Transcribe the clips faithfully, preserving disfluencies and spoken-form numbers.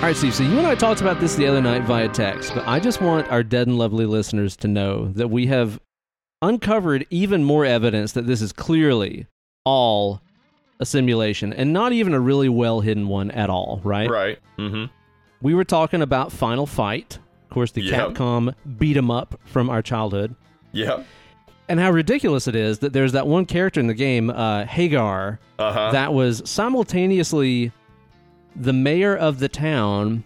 All right, Steve, so you and I talked about this the other night via text, but I just want our Dead and Lovely listeners to know that we have uncovered even more evidence that this is clearly all a simulation, and not even a really well-hidden one at all, right? Right. Mm-hmm. We were talking about Final Fight, of course, the yep. Capcom beat-em-up from our childhood. Yeah. And how ridiculous it is that there's that one character in the game, uh, Haggar, uh-huh. that was simultaneously the mayor of the town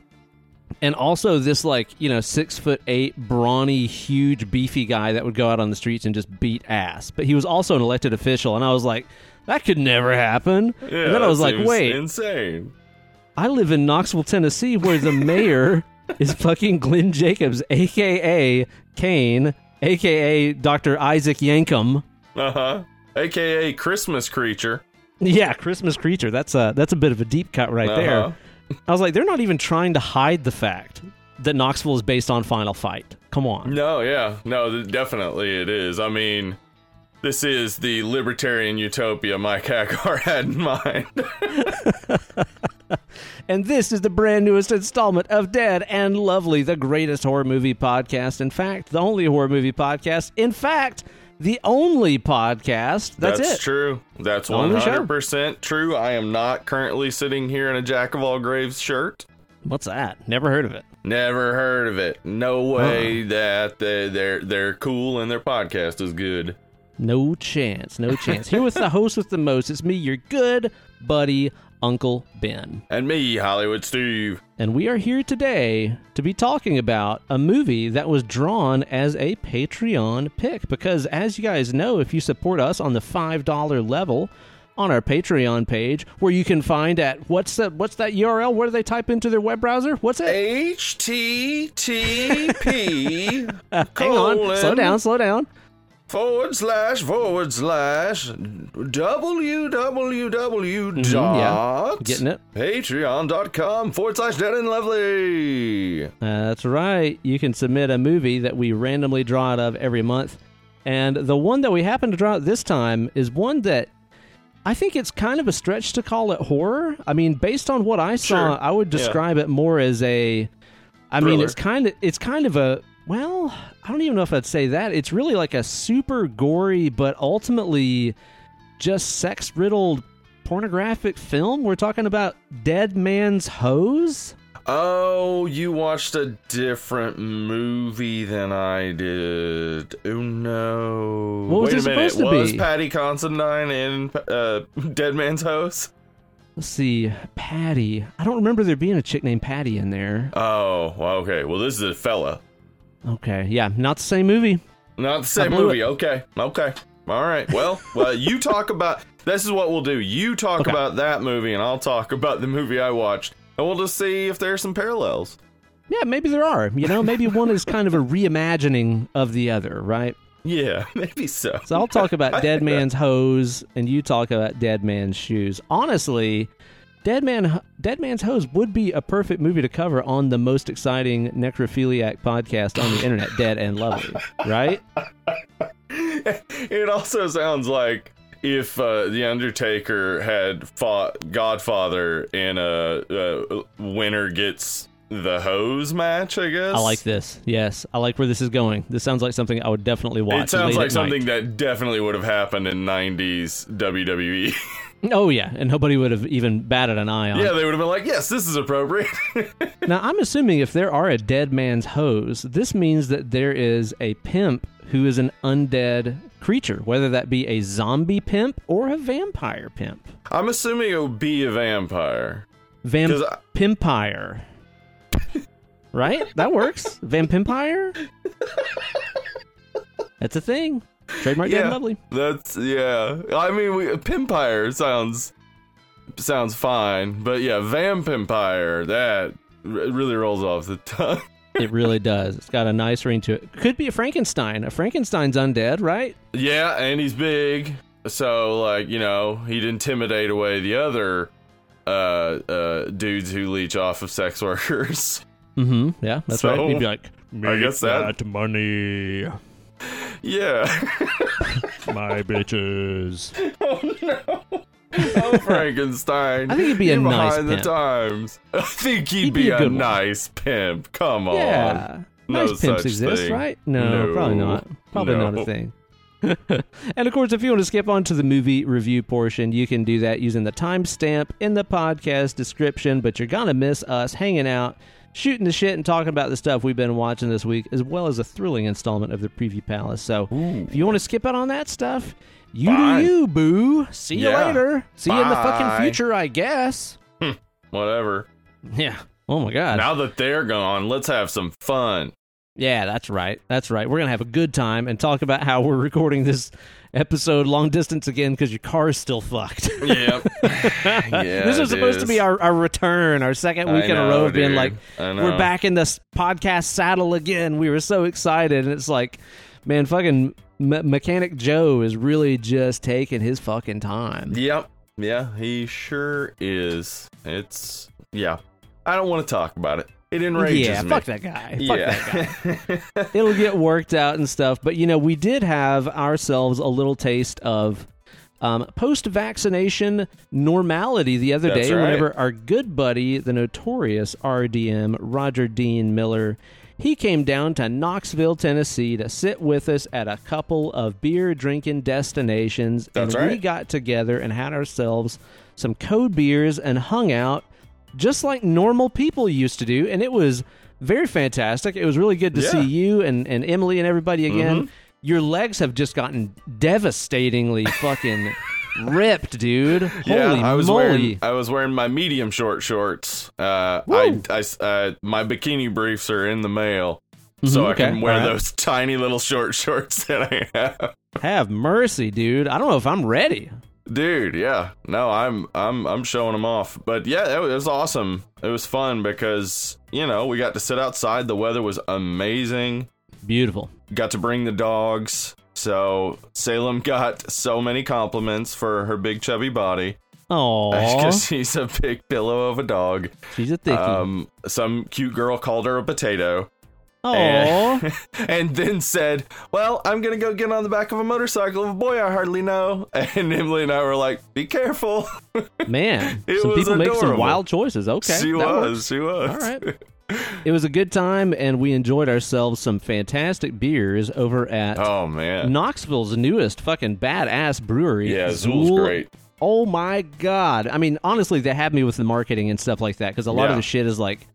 and also this, like, you know, six foot eight, brawny, huge, beefy guy that would go out on the streets and just beat ass. But he was also an elected official, and I was like, that could never happen. Yeah, and then I was like, wait, insane. I live in Knoxville, Tennessee, where the mayor is fucking Glenn Jacobs, a k a. Kane, a k a. Doctor Isaac Yankum. Uh-huh. a k a. Christmas Creature. Yeah, Christmas Creature. That's a, that's a bit of a deep cut right uh-huh. there. I was like, they're not even trying to hide the fact that Knoxville is based on Final Fight. Come on. No, yeah. No, definitely it is. I mean, this is the libertarian utopia Mike Haggar had in mind. And this is the brand newest installment of Dead and Lovely, the greatest horror movie podcast. In fact, the only horror movie podcast. In fact, the only podcast. That's, That's it. true. That's one hundred percent true. I am not currently sitting here in a Jack of All Graves shirt. What's that? Never heard of it. Never heard of it. No way uh-huh. that they, they're they're cool and their podcast is good. No chance. No chance. Here with the host with the most. It's me, your good buddy, Uncle Ben. And me, Hollywood Steve. And we are here today to be talking about a movie that was drawn as a Patreon pick. Because as you guys know, if you support us on the five dollars level on our Patreon page, where you can find at, what's that, what's that U R L? What do they type into their web browser? What's it? H T T P Hang on. Slow down, slow down. Forward slash, forward slash, www mm-hmm, dot yeah. Getting it. patreon dot com forward slash Dead and Lovely. Uh, that's right. You can submit a movie that we randomly draw out of every month. And the one that we happen to draw out this time is one that I think it's kind of a stretch to call it horror. I mean, based on what I saw, sure. I would describe yeah. it more as a, I Thriller. mean, it's kind of, it's kind of a, well, I don't even know if I'd say that. It's really like a super gory, but ultimately just sex-riddled pornographic film. We're talking about Dead Man's Hose? Oh, you watched a different movie than I did. Oh, no. What was Wait it a minute. supposed to was be? Was Patty Considine in uh, Dead Man's Hose? Let's see, Patty. I don't remember there being a chick named Patty in there. Oh, okay. Well, this is a fella. Okay, yeah, not the same movie. Not the same movie, it. okay, okay. All right, well, well, you talk about, this is what we'll do. You talk okay. about that movie, and I'll talk about the movie I watched, and we'll just see if there's some parallels. Yeah, maybe there are, you know? Maybe one is kind of a reimagining of the other, right? Yeah, maybe so. So I'll talk about Dead Man's Hose, and you talk about Dead Man's Shoes. Honestly, Dead Man, Dead Man's Hose would be a perfect movie to cover on the most exciting necrophiliac podcast on the internet, Dead and Lovely, right? It also sounds like if uh, The Undertaker had fought Godfather in a uh, winner gets the hose match, I guess. I like this. Yes, I like where this is going. This sounds like something I would definitely watch. It sounds like something that definitely would have happened in nineties W W E. Oh, yeah, and nobody would have even batted an eye on it. Yeah, they would have been like, yes, this is appropriate. Now, I'm assuming if there are a dead man's hose, this means that there is a pimp who is an undead creature, whether that be a zombie pimp or a vampire pimp. I'm assuming it would be a vampire. Vamp- I- Pimpire. Right? That works. Vampimpire? That's a thing. Trademark yeah, Dead and Lovely. That's, yeah. I mean, we, Pimpire sounds sounds fine, but yeah, Vampimpire, that r- really rolls off the tongue. It really does. It's got a nice ring to it. Could be a Frankenstein. A Frankenstein's undead, right? Yeah, and he's big, so, like, you know, he'd intimidate away the other uh, uh, dudes who leech off of sex workers. Mm-hmm, yeah, that's so, right. He'd be like, I guess that, that money... Yeah. My bitches. Oh, no. Oh, Frankenstein. I think he'd be a nice pimp. The times. I think he'd, he'd be, be a, a nice one. Pimp. Come on. Yeah. No nice pimps exist, thing. Right? No, no, probably not. Probably no. not a thing. And of course, if you want to skip on to the movie review portion, you can do that using the timestamp in the podcast description, but you're going to miss us hanging out, shooting the shit, and talking about the stuff we've been watching this week, as well as a thrilling installment of the Preview Palace. So Ooh. If you want to skip out on that stuff, you Bye. Do you, boo. See yeah. you later. See Bye. You in the fucking future, I guess. Hm, whatever. Yeah. Oh, my God. Now that they're gone, let's have some fun. Yeah, that's right. That's right. We're going to have a good time and talk about how we're recording this episode long distance again because your car is still fucked. Yep. Yeah, this was supposed is. to be our, our return, our second week I in know, a row of dude. being like, we're back in this podcast saddle again. We were so excited. And it's like, man, fucking Me- Mechanic Joe is really just taking his fucking time. Yep. Yeah, he sure is. It's, yeah. I don't want to talk about it. It enrages yeah, me. Fuck that guy. Fuck yeah. that guy. It'll get worked out and stuff. But, you know, we did have ourselves a little taste of um, post-vaccination normality the other That's day. Right. Whenever our good buddy, the notorious R D M, Roger Dean Miller, he came down to Knoxville, Tennessee to sit with us at a couple of beer-drinking destinations. That's and right. we got together and had ourselves some cold beers and hung out just like normal people used to do, and it was very fantastic. It was really good to yeah. see you and, and Emily and everybody again. Mm-hmm. Your legs have just gotten devastatingly fucking ripped, dude. Yeah, Holy I was moly. Wearing, I was wearing my medium short shorts. Uh, I, I, uh, my bikini briefs are in the mail, mm-hmm, so I okay. can wear right. those tiny little short shorts that I have. Have mercy, dude. I don't know if I'm ready. Dude, yeah, no, I'm, I'm, I'm showing them off, but yeah, it was awesome. It was fun because you know we got to sit outside. The weather was amazing, beautiful. Got to bring the dogs. So Salem got so many compliments for her big chubby body. Aww, because she's a big pillow of a dog. She's a thickie. Um, some cute girl called her a potato. And, and then said, well, I'm going to go get on the back of a motorcycle of a boy I hardly know. And Emily and I were like, be careful. Man, it some was people adorable. Make some wild choices. Okay. She was. Works. She was. All right. It was a good time, and we enjoyed ourselves some fantastic beers over at oh, man. Knoxville's newest fucking badass brewery. Yeah, Zool's Zool. Great. Oh, my God. I mean, honestly, they have me with the marketing and stuff like that because a lot yeah. of the shit is like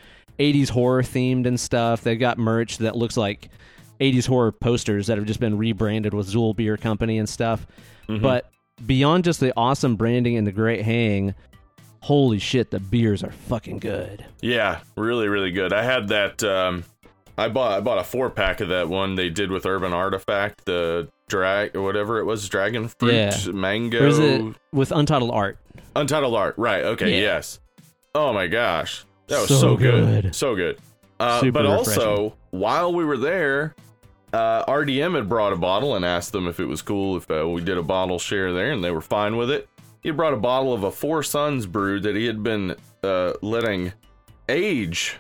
eighties horror themed and stuff. They've got merch that looks like eighties horror posters that have just been rebranded with Zool Beer Company and stuff. Mm-hmm. But beyond just the awesome branding and the great hang, holy shit, the beers are fucking good. Yeah, really, really good. I had that, um, I bought I bought a four pack of that one they did with Urban Artifact, the drag, whatever it was, dragon fruit, yeah. mango. Or is it with Untitled Art? Untitled Art, right, okay, yeah. yes. Oh my gosh. That was so, so good. good. So good. Uh, but refreshing. Also, while we were there, uh, R D M had brought a bottle and asked them if it was cool if uh, we did a bottle share there, and they were fine with it. He brought a bottle of a Four Sons brew that he had been uh, letting age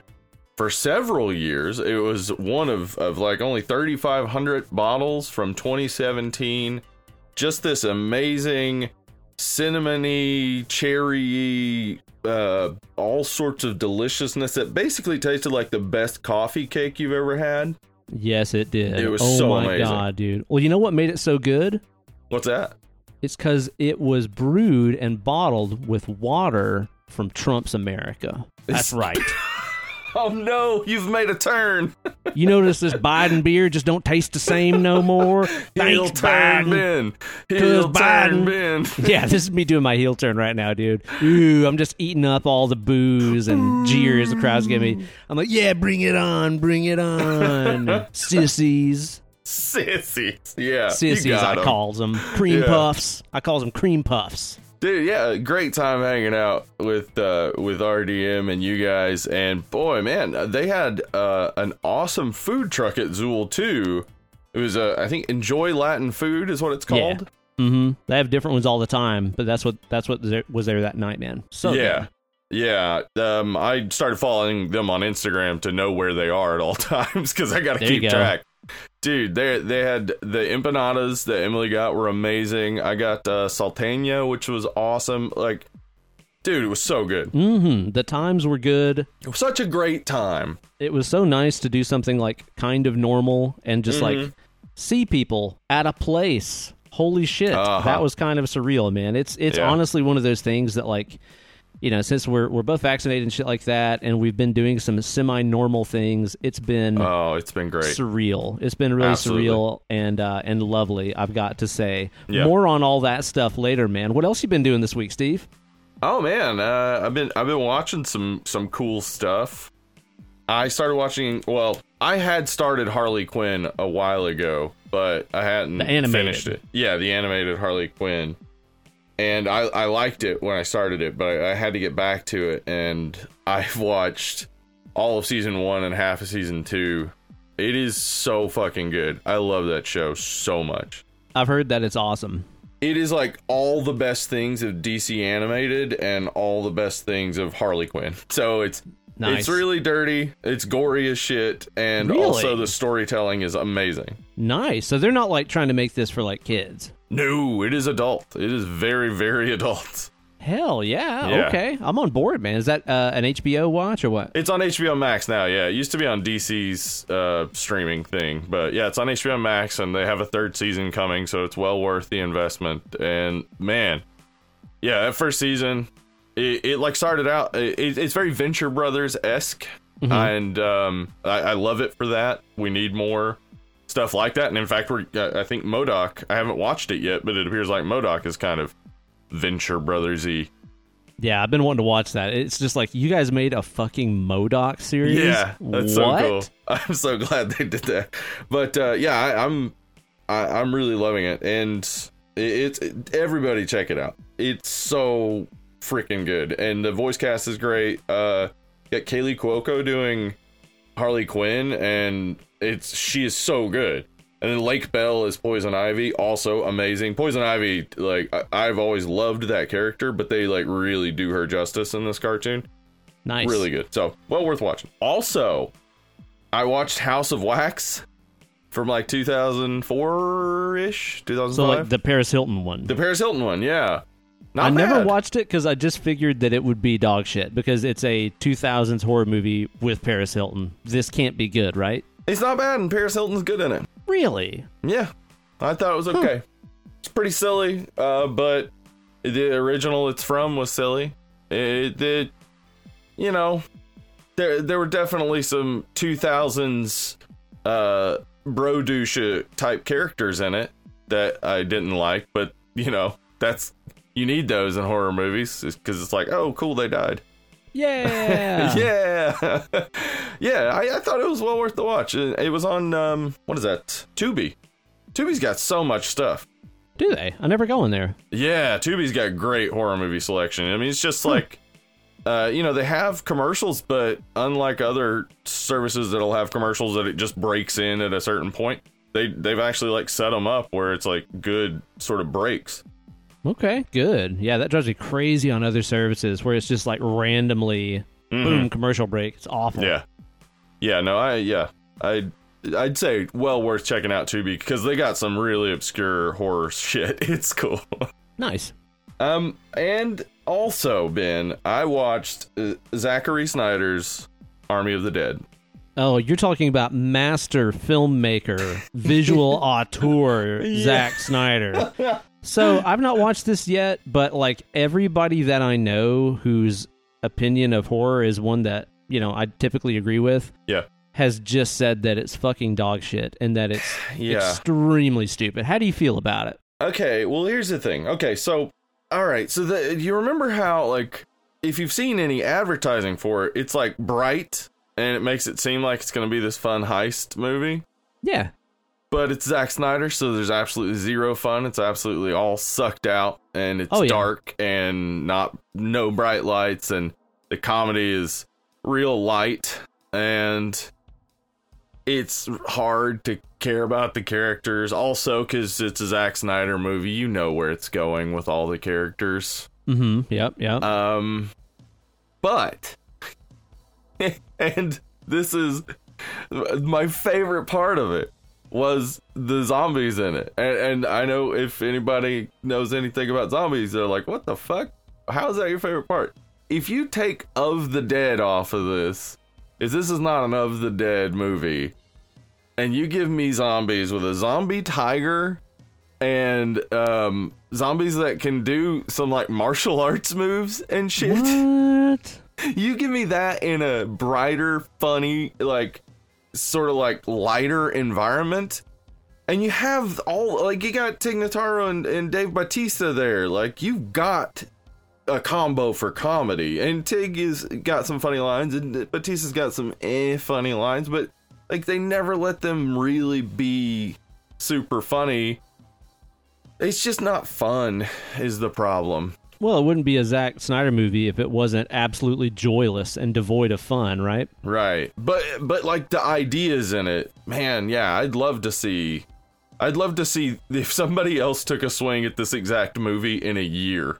for several years. It was one of, of like only thirty-five hundred bottles from twenty seventeen. Just this amazing cinnamony, cherry-y, uh, all sorts of deliciousness that basically tasted like the best coffee cake you've ever had. Yes, it did. It was oh so amazing. Oh my God, dude. Well, you know what made it so good? What's that? It's because it was brewed and bottled with water from Trump's America. That's right. Oh no, you've made a turn. You notice this Biden beer just don't taste the same no more? Thanks, heel turn Biden. Ben. Heel turn Biden. Ben. Yeah, this is me doing my heel turn right now, dude. Ooh, I'm just eating up all the boos and jeers the crowd's giving me. I'm like, yeah, bring it on, bring it on. Sissies. Sissies, yeah. Sissies, I em. calls them. Cream yeah. puffs. I calls them cream puffs. Dude, yeah, great time hanging out with uh, with R D M and you guys, and boy, man, they had uh, an awesome food truck at Zool too. It was, uh, I think, Enjoy Latin Food is what it's called. Yeah. Mm-hmm. They have different ones all the time, but that's what that's what was there that night, man. So yeah, good. yeah. Um, I started following them on Instagram to know where they are at all times because I got to keep go. track. Dude, they they had the empanadas that Emily got were amazing. I got uh, salteña, which was awesome. Like, dude, it was so good. Mm-hmm. The times were good. It was such a great time. It was so nice to do something like kind of normal and just mm-hmm. like see people at a place. Holy shit, uh-huh. That was kind of surreal, man. It's it's yeah. honestly one of those things that, like, you know, since we're we're both vaccinated and shit like that, and we've been doing some semi-normal things, it's been oh, it's been great, surreal. It's been really Absolutely. surreal and uh, and lovely. I've got to say yeah. more on all that stuff later, man. What else you been doing this week, Steve? Oh man, uh, I've been I've been watching some some cool stuff. I started watching. Well, I had started Harley Quinn a while ago, but I hadn't finished it. Yeah, the animated Harley Quinn. And I, I liked it when I started it, but I, I had to get back to it. And I've watched all of season one and half of season two. It is so fucking good. I love that show so much. I've heard that it's awesome. It is like all the best things of D C animated and all the best things of Harley Quinn. So it's nice. It's really dirty. It's gory as shit. And really? Also the storytelling is amazing. Nice. So they're not like trying to make this for like kids. No, it is adult. It is very, very adult. Hell yeah. yeah. Okay. I'm on board, man. Is that uh, an H B O watch or what? It's on H B O Max now, yeah. It used to be on D C's uh, streaming thing. But yeah, it's on H B O Max, and they have a third season coming, so it's well worth the investment. And man, yeah, that first season, it, it like started out, it, it's very Venture Brothers-esque. Mm-hmm. And um, I, I love it for that. We need more stuff like that, and in fact, we're I think MODOK, I haven't watched it yet, but it appears like MODOK is kind of Venture Brothers-y. Yeah, I've been wanting to watch that. It's just like, you guys made a fucking MODOK series? Yeah, that's what? So cool. I'm so glad they did that. But uh, yeah, I, I'm I, I'm really loving it, and it, it's it, everybody check it out. It's so freaking good, and the voice cast is great. Uh, got Kaylee Cuoco doing Harley Quinn, and it's she is so good. And then Lake Bell is Poison Ivy, also amazing. Poison Ivy, like I, I've always loved that character, but they like really do her justice in this cartoon. Nice, really good. So well worth watching. Also, I watched House of Wax from like two thousand four ish, two thousand five. So like the Paris Hilton one. The Paris Hilton one, yeah. Not I bad. Never watched it because I just figured that it would be dog shit because it's a two thousands horror movie with Paris Hilton. This can't be good, right? It's not bad, and Paris Hilton's good in it. Really? Yeah. I thought it was okay. Huh. It's pretty silly, uh, but the original it's from was silly. It, it, you know, there there were definitely some two thousands uh, bro-douche type characters in it that I didn't like, but, you know, that's... You need those in horror movies because it's like, oh, cool, they died. Yeah. yeah. yeah, I, I thought it was well worth the watch. It, it was on, um, what is that? Tubi. Tubi's got so much stuff. Do they? I never go in there. Yeah, Tubi's got great horror movie selection. I mean, it's just like, uh, you know, they have commercials, but unlike other services that'll have commercials that it just breaks in at a certain point, they, they've actually like set them up where it's like good sort of breaks. Okay, good. Yeah, that drives me crazy on other services where it's just like randomly, mm-hmm. boom, commercial break. It's awful. Yeah, yeah. No, I yeah, I I'd say well worth checking out Tubi because they got some really obscure horror shit. It's cool. Nice. Um, and also, Ben, I watched uh, Zack Snyder's Army of the Dead. Oh, you're talking about master filmmaker, visual auteur, yeah. Zack Snyder. So I've not watched this yet, but like everybody that I know whose opinion of horror is one that, you know, I typically agree with, yeah, has just said that it's fucking dog shit and that it's yeah. extremely stupid. How do you feel about it? Okay, well, here's the thing. Okay, so, all right, so the, you remember how, like, if you've seen any advertising for it, it's like bright and it makes it seem like it's going to be this fun heist movie? Yeah. But it's Zack Snyder, so there's absolutely zero fun. It's absolutely all sucked out, and it's oh, yeah. dark and not no bright lights, and the comedy is real light, and it's hard to care about the characters. Also, because it's a Zack Snyder movie, you know where it's going with all the characters. Mm-hmm. Yep. Yep. Um, but and this is my favorite part of it. was the zombies in it. And, and I know if anybody knows anything about zombies, they're like, what the fuck? How is that your favorite part? If you take Of the Dead off of this, is this is not an Of the Dead movie, and you give me zombies with a zombie tiger and um, zombies that can do some like martial arts moves and shit. What? You give me that in a brighter, funny, like sort of like lighter environment, and you have all like you got Tig Notaro and, and Dave Bautista there. Like you've got a combo for comedy, and Tig is got some funny lines, and Bautista's got some eh funny lines, but like they never let them really be super funny. It's just not fun is the problem. Well, it wouldn't be a Zack Snyder movie if it wasn't absolutely joyless and devoid of fun, right? Right. But but like the ideas in it, man, yeah, I'd love to see I'd love to see if somebody else took a swing at this exact movie in a year.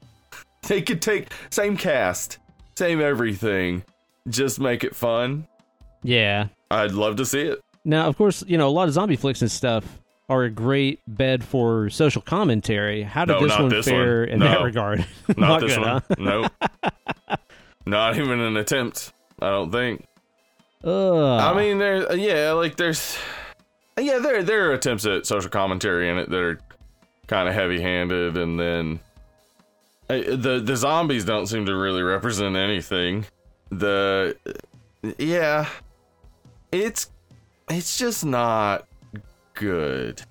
They could take same cast, same everything, just make it fun. Yeah. I'd love to see it. Now, of course, you know, a lot of zombie flicks and stuff are a great bed for social commentary. How did no, this one this fare one. in no. that regard? Not, not this good, one. Huh? Nope. Not even an attempt, I don't think. Uh, I mean, there, yeah, like there's, yeah, there, there are attempts at social commentary in it that are kind of heavy-handed, and then uh, the the zombies don't seem to really represent anything. The, yeah, it's it's just not good.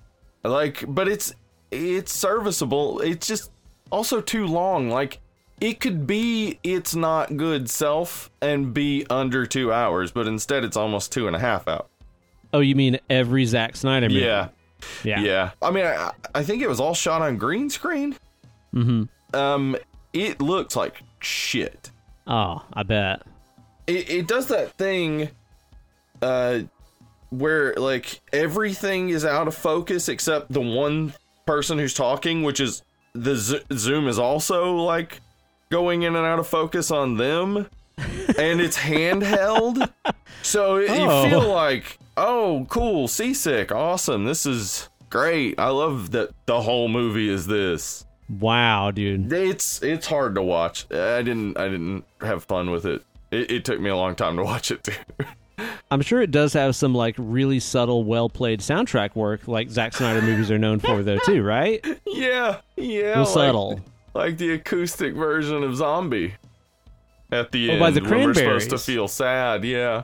Like, but it's it's serviceable. It's just also too long. Like, it could be it's not good self and be under two hours, but instead it's almost two and a half hours. Oh, you mean every Zack Snyder movie? Yeah. Yeah. Yeah. I mean, I, I think it was all shot on green screen. Mm-hmm. Um, it looks like shit. Oh, I bet. It, it does that thing, uh... where like everything is out of focus except the one person who's talking, which is the zo- zoom is also like going in and out of focus on them, and it's handheld. So it, oh. you feel like, oh, cool, seasick, awesome, this is great. I love that the whole movie is this. Wow, dude, it's it's hard to watch. I didn't I didn't have fun with it. It, it took me a long time to watch it too. I'm sure it does have some like really subtle, well-played soundtrack work, like Zack Snyder movies are known for, though, too, right? Yeah, yeah. Real like, subtle, like the acoustic version of Zombie at the oh, end. By the Cranberries. When we're supposed to feel sad, yeah.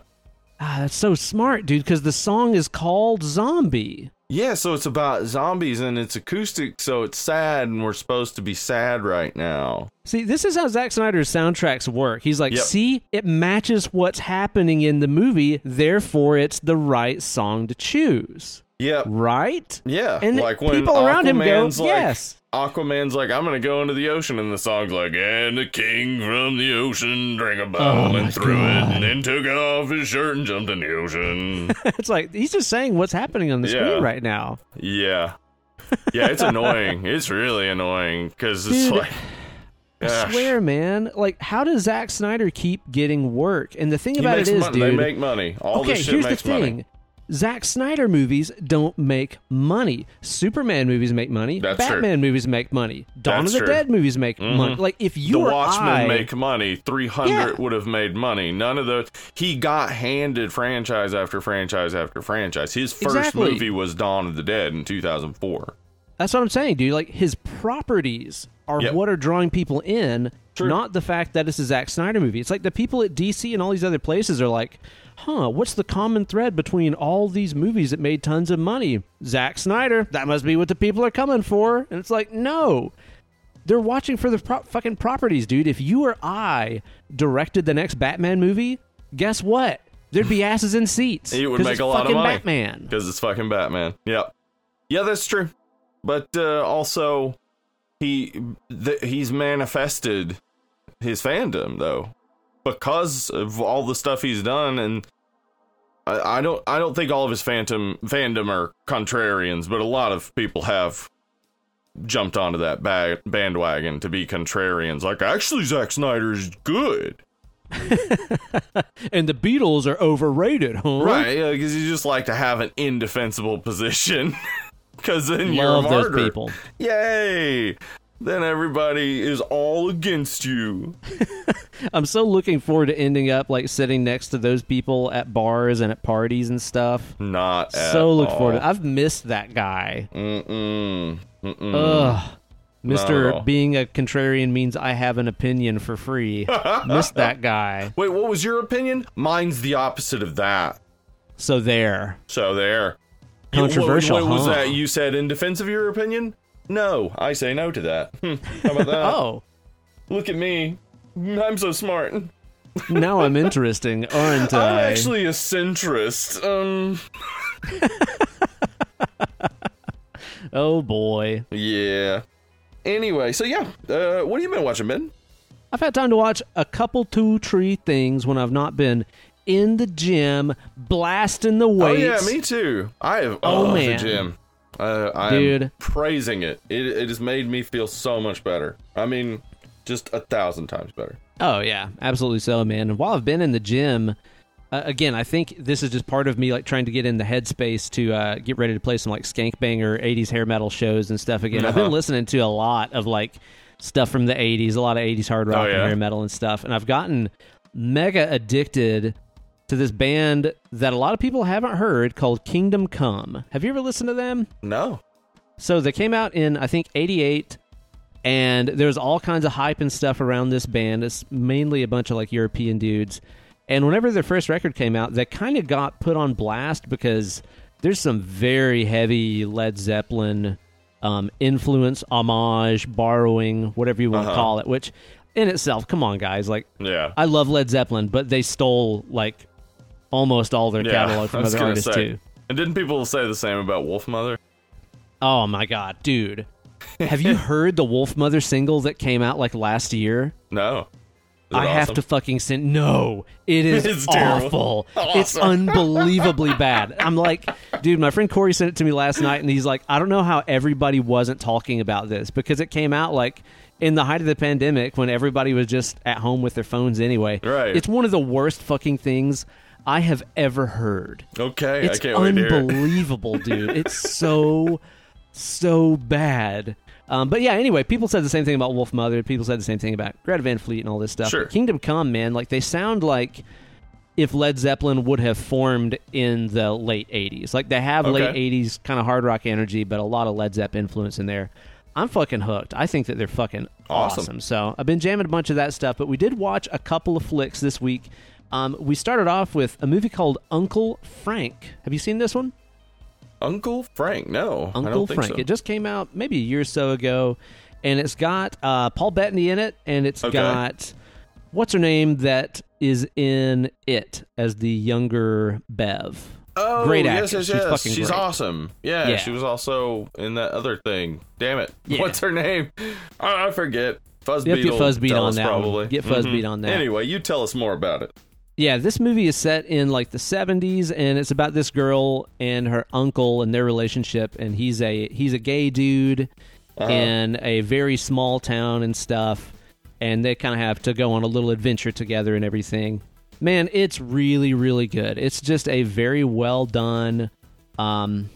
Ah, that's so smart, dude. Because the song is called Zombie. Yeah, so it's about zombies and it's acoustic, so it's sad, and we're supposed to be sad right now. See, this is how Zack Snyder's soundtracks work. He's like, yep. See, it matches what's happening in the movie, therefore it's the right song to choose. Yeah. Right? Yeah. And like when people Aquaman's around him go, like, yes. Aquaman's like, I'm going to go into the ocean, and the song's like, and the king from the ocean drank a bottle oh and threw God. it, and then took off his shirt and jumped in the ocean. It's like, he's just saying what's happening on the yeah. screen right now. Yeah. Yeah, it's annoying. It's really annoying, because it's Dude, like... Gosh. I swear, man. Like, how does Zack Snyder keep getting work? And the thing he about it is, money. dude... They make money. All okay, this shit here's makes the thing. money. Zack Snyder movies don't make money. Superman movies make money. That's Batman true. movies make money. Dawn That's of the true. Dead movies make mm-hmm. money. Like if you the or Watchmen I, make money, three hundred yeah. would have made money. None of those. He got handed franchise after franchise after franchise. His first exactly. movie was Dawn of the Dead in two thousand four. That's what I'm saying, dude. Like his properties are yep. what are drawing people in, true. not the fact that it's a Zack Snyder movie. It's like the people at D C and all these other places are like, huh, what's the common thread between all these movies that made tons of money? Zack Snyder. That must be what the people are coming for. And it's like, no. They're watching for the pro- fucking properties, dude. If you or I directed the next Batman movie, guess what? There'd be asses in seats. It would make a lot of money. Because it's fucking Batman. Yeah. Yeah, that's true. But uh, also, he th- he's manifested his fandom, though, because of all the stuff he's done. And I, I don't I don't think all of his phantom fandom are contrarians, but a lot of people have jumped onto that bag, bandwagon to be contrarians. Like, actually, Zack Snyder's good. And the Beatles are overrated, huh? Right, because yeah, you just like to have an indefensible position. Because then Love you're a martyr. Those people. Yay! Then everybody is all against you. I'm so looking forward to ending up like sitting next to those people at bars and at parties and stuff. Not at all. So look forward to it. I've missed that guy. Mm-mm. Mm-mm. Ugh. Mister Being a Contrarian Means I Have an Opinion for Free. Missed that guy. Wait, what was your opinion? Mine's the opposite of that. So there. So there. Controversial, What, what huh? was that you said in defense of your opinion? No, I say no to that. How about that? Oh. Look at me. I'm so smart. Now I'm interesting, aren't I? I'm actually a centrist. Um... Oh, boy. Yeah. Anyway, so yeah, uh, what have you been watching, Ben? I've had time to watch a couple, two, three things when I've not been in the gym, blasting the weights. Oh yeah, me too. I have oh, oh man. the gym. Uh, I'm Dude. praising it. it. It has made me feel so much better. I mean, just a thousand times better. Oh yeah, absolutely so, man. And while I've been in the gym, uh, again, I think this is just part of me like trying to get in the headspace to uh, get ready to play some like skank banger eighties hair metal shows and stuff again. Uh-huh. I've been listening to a lot of like stuff from the eighties, a lot of eighties hard rock oh, yeah. and hair metal and stuff. And I've gotten mega addicted to this band that a lot of people haven't heard called Kingdom Come. Have you ever listened to them? No. So they came out in, I think, eighty-eight, and there's all kinds of hype and stuff around this band. It's mainly a bunch of like European dudes. And whenever their first record came out, they kind of got put on blast because there's some very heavy Led Zeppelin um, influence, homage, borrowing, whatever you want to uh-huh. call it, which in itself, come on, guys. Like, yeah. I love Led Zeppelin, but they stole like almost all their yeah, catalog from other artists, say. too. And didn't people say the same about Wolfmother? Oh, my God, dude. Have you heard the Wolfmother single that came out, like, last year? No. I awesome? have to fucking send... No, it is it's awful. Awesome. It's unbelievably bad. I'm like, dude, my friend Corey sent it to me last night, and he's like, I don't know how everybody wasn't talking about this, because it came out, like, in the height of the pandemic, when everybody was just at home with their phones anyway. Right. It's one of the worst fucking things I have ever heard. Okay, it's I can't wait to hear it. It's unbelievable, dude. It's so, so bad. Um, but yeah, anyway, people said the same thing about Wolfmother. People said the same thing about Greta Van Fleet and all this stuff. Sure. Kingdom Come, man, like they sound like if Led Zeppelin would have formed in the late eighties. Like they have okay. late eighties kind of hard rock energy, but a lot of Led Zepp influence in there. I'm fucking hooked. I think that they're fucking awesome. awesome. So I've been jamming a bunch of that stuff, but we did watch a couple of flicks this week. Um, we started off with a movie called Uncle Frank. Have you seen this one? Uncle Frank? No. Uncle I don't Frank. Think so. It just came out maybe a year or so ago, and it's got uh, Paul Bettany in it, and it's okay. got what's her name that is in it as the younger Bev. Oh, great actress. Yes, yes, yes. She's fucking She's great. awesome. Yeah, yeah, she was also in that other thing. Damn it. Yeah. What's her name? I forget. Fuzzbeetle. Get Fuzzbeetle on that probably. One. Get Fuzzbeetle mm-hmm. on that. Anyway, you tell us more about it. Yeah, this movie is set in like the seventies, and it's about this girl and her uncle and their relationship, and he's a he's a gay dude uh-huh. in a very small town and stuff, and they kind of have to go on a little adventure together and everything. Man, it's really, really good. It's just a very well done, um,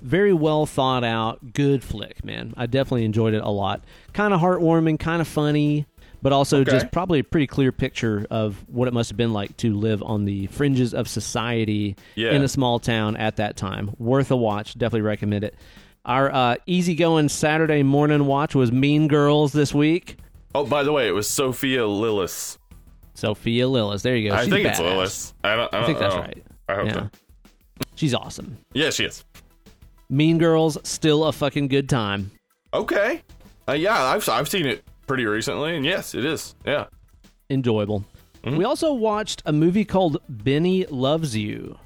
very well thought out, good flick, man. I definitely enjoyed it a lot. Kind of heartwarming, kind of funny, but also okay. just probably a pretty clear picture of what it must have been like to live on the fringes of society yeah. in a small town at that time. Worth a watch. Definitely recommend it. Our uh, easygoing Saturday morning watch was Mean Girls this week. Oh, by the way, it was Sophia Lillis. Sophia Lillis. There you go. She's I think badass. It's Lillis. I, don't, I, don't, I think that's I don't, right. I hope yeah. so. She's awesome. Yeah, she is. Mean Girls, still a fucking good time. Okay. Uh, yeah, I've I've seen it pretty recently, and yes, it is. Yeah. Enjoyable. Mm-hmm. We also watched a movie called Benny Loves You.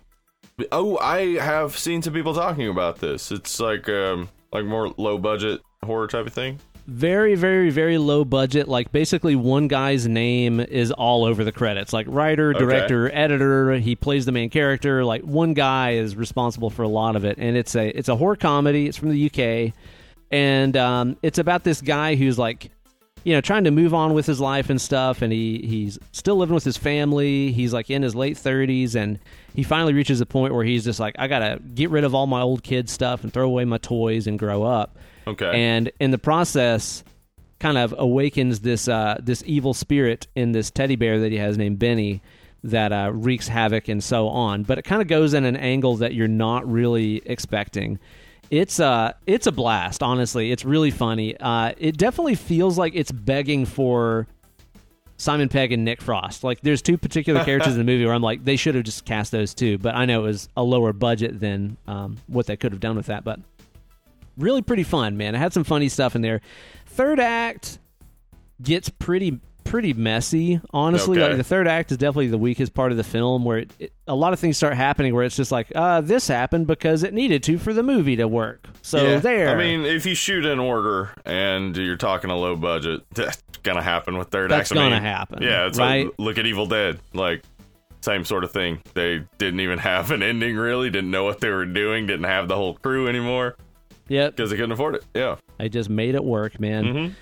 Oh, I have seen some people talking about this. It's like um like more low-budget horror type of thing. Very, very, very low budget. Like, basically, one guy's name is all over the credits. Like, writer, director, okay. editor. He plays the main character. Like, one guy is responsible for a lot of it. And it's a it's a horror comedy. It's from the U K. And um, it's about this guy who's, like, you know, trying to move on with his life and stuff, and he, he's still living with his family. He's, like, in his late thirties, and he finally reaches a point where he's just like, I got to get rid of all my old kid stuff and throw away my toys and grow up. Okay. And in the process, kind of awakens this uh, this evil spirit in this teddy bear that he has named Benny that uh, wreaks havoc and so on. But it kind of goes in an angle that you're not really expecting. It's uh it's a blast, honestly. It's really funny. Uh, it definitely feels like it's begging for Simon Pegg and Nick Frost. Like, there's two particular characters in the movie where I'm like, they should have just cast those two. But I know it was a lower budget than um, what they could have done with that. But really pretty fun, man. I had some funny stuff in there. Third act gets pretty... pretty messy, honestly. Okay. Like, the third act is definitely the weakest part of the film, where it, it, a lot of things start happening where it's just like, uh this happened because it needed to for the movie to work. So yeah. there I mean, if you shoot in order and you're talking a low budget, that's gonna happen with third that's acts. gonna I mean, happen yeah it's right? Like, look at Evil Dead. Like, same sort of thing. They didn't even have an ending, really. Didn't know what they were doing, didn't have the whole crew anymore. Yeah, because they couldn't afford it. Yeah, they just made it work, man. Mm-hmm.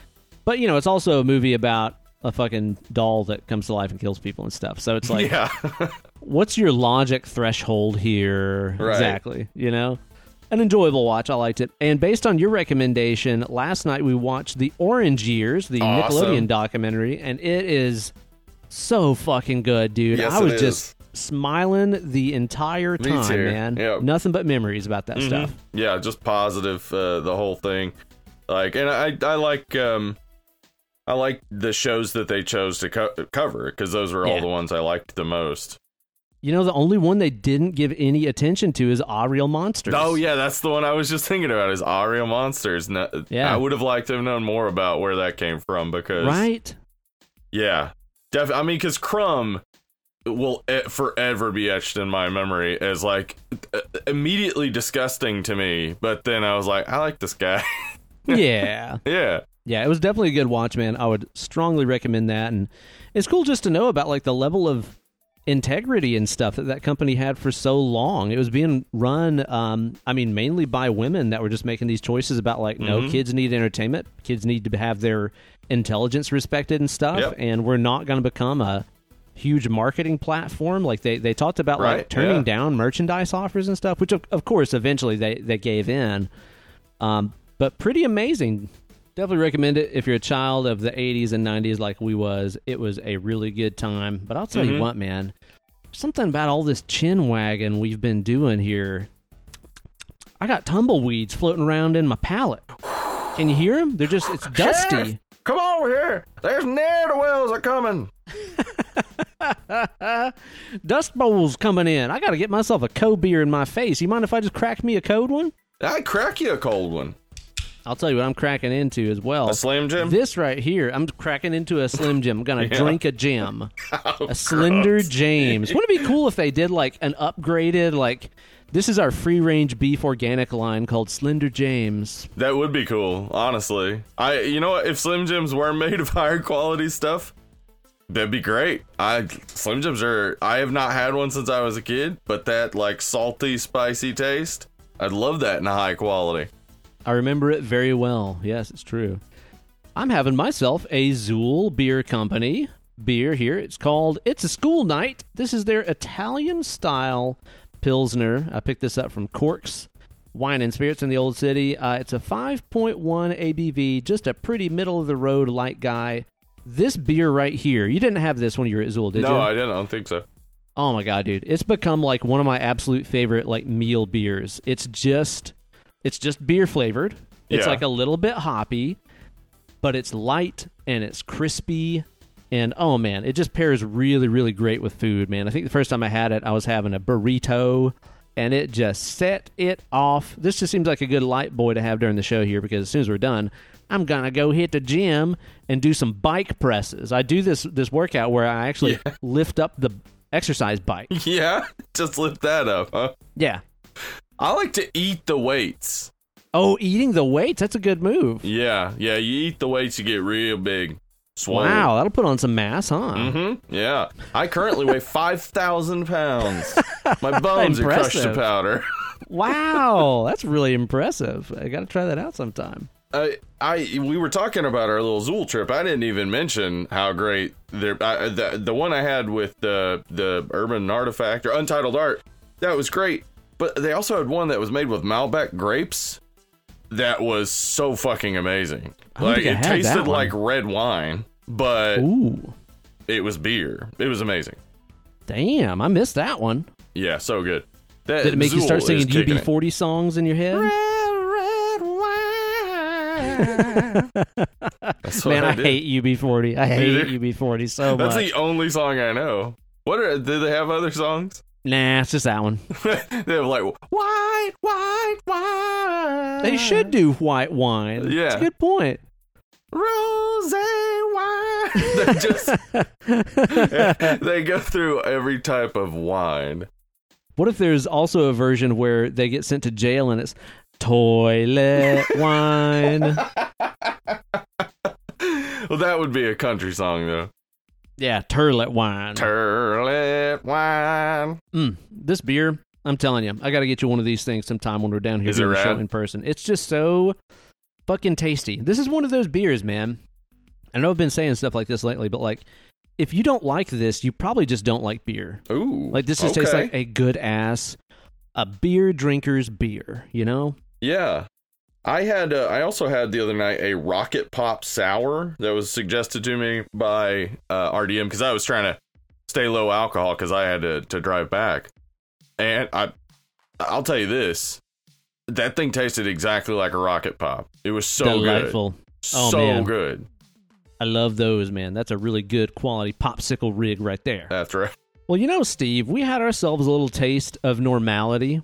But you know, it's also a movie about a fucking doll that comes to life and kills people and stuff. So it's like, yeah. What's your logic threshold here? Right. Exactly. You know, an enjoyable watch. I liked it. And based on your recommendation, last night we watched The Orange Years, the awesome Nickelodeon documentary, and it is so fucking good, dude. Yes, I was just smiling the entire time, man. Yep. Nothing but memories about that mm-hmm. stuff. Yeah. Just positive. Uh, the whole thing. Like, and I, I like, um, I like the shows that they chose to co- cover, because those were all yeah. the ones I liked the most. You know, the only one they didn't give any attention to is Aureal Monsters. Oh, yeah, that's the one I was just thinking about, is Aureal Monsters. No, yeah. I would have liked to have known more about where that came from, because... Right? Yeah. Def- I mean, because Crumb will e- forever be etched in my memory as, like, immediately disgusting to me, but then I was like, I like this guy. Yeah. Yeah. Yeah, it was definitely a good watch, man. I would strongly recommend that. And it's cool just to know about, like, the level of integrity and stuff that that company had for so long. It was being run, um, I mean, mainly by women that were just making these choices about, like, mm-hmm. no, kids need entertainment. Kids need to have their intelligence respected and stuff. Yep. And we're not going to become a huge marketing platform. Like, they, they talked about, right. like, turning yeah. down merchandise offers and stuff, which, of, of course, eventually they, they gave in. Um, but pretty amazing. Definitely recommend it if you're a child of the eighties and nineties like we was. It was a really good time. But I'll tell mm-hmm. you what, man. Something about all this chin wagging we've been doing here. I got tumbleweeds floating around in my palate. Can you hear them? They're just, it's dusty. Sheriff, come over here. There's ne'er-do-wells are coming. Dust bowls coming in. I got to get myself a cold beer in my face. You mind if I just crack me a cold one? I crack you a cold one. I'll tell you what I'm cracking into as well. A Slim Jim? This right here. I'm cracking into a Slim Jim. I'm going to yeah. drink a Jim. Oh, a Slender gross. James. Wouldn't it be cool if they did, like, an upgraded, like, this is our free-range beef organic line called Slender James. That would be cool, honestly. I, you know what? If Slim Jims were made of higher quality stuff, that'd be great. I Slim Jims are, I have not had one since I was a kid, but that, like, salty, spicy taste, I'd love that in a high quality. I remember it very well. Yes, it's true. I'm having myself a Zool Beer Company beer here. It's called It's a School Night. This is their Italian-style Pilsner. I picked this up from Cork's Wine and Spirits in the Old City. Uh, it's a five point one A B V, just a pretty middle-of-the-road light guy. This beer right here, you didn't have this when you were at Zool, did no, you? No, I didn't. I don't think so. Oh, my God, dude. It's become, like, one of my absolute favorite, like, meal beers. It's just... It's just beer flavored. It's yeah. like a little bit hoppy, but it's light and it's crispy. And oh man, it just pairs really, really great with food, man. I think the first time I had it, I was having a burrito and it just set it off. This just seems like a good light boy to have during the show here, because as soon as we're done, I'm going to go hit the gym and do some bike presses. I do this this workout where I actually yeah. lift up the exercise bike. Yeah, just lift that up, huh? Yeah. I like to eat the weights. Oh, eating the weights? That's a good move. Yeah, yeah. You eat the weights, you get real big. Swole. Wow, that'll put on some mass, huh? Mm-hmm, yeah. I currently weigh five thousand pounds. My bones are crushed to powder. Wow, that's really impressive. I got to try that out sometime. I, I we were talking about our little Zool trip. I didn't even mention how great their I, the the one I had with the the Urban Artifact or Untitled Art, that was great. But they also had one that was made with Malbec grapes. That was so fucking amazing. Like it tasted like red wine, but Ooh. It was beer. It was amazing. Damn, I missed that one. Yeah, so good. That, Did it make Zool you start singing U B forty songs in your head? Red, red wine. That's what Man, I, I hate U B forty. I hate U B forty so That's much. That's the only song I know. What are? Do they have other songs? Nah, it's just that one. They were like, white, white wine. They should do white wine. Yeah. That's a good point. Rosé wine. They just they go through every type of wine. What if there's also a version where they get sent to jail and it's toilet wine? Well, that would be a country song, though. Yeah, turlet wine. Turlet wine. Mm, this beer, I'm telling you, I got to get you one of these things sometime when we're down here doing the show in person. It's just so fucking tasty. This is one of those beers, man. I know I've been saying stuff like this lately, but like, if you don't like this, you probably just don't like beer. Ooh, like this just okay. tastes like a good ass, a beer drinker's beer. You know? Yeah. I had. Uh, I also had the other night a Rocket Pop Sour that was suggested to me by uh, R D M because I was trying to stay low alcohol because I had to, to drive back. And I, I'll tell you this, that thing tasted exactly like a Rocket Pop. It was so delightful. Good. Oh, so man. Good. I love those, man. That's a really good quality popsicle rig right there. That's right. Well, you know, Steve, we had ourselves a little taste of normality.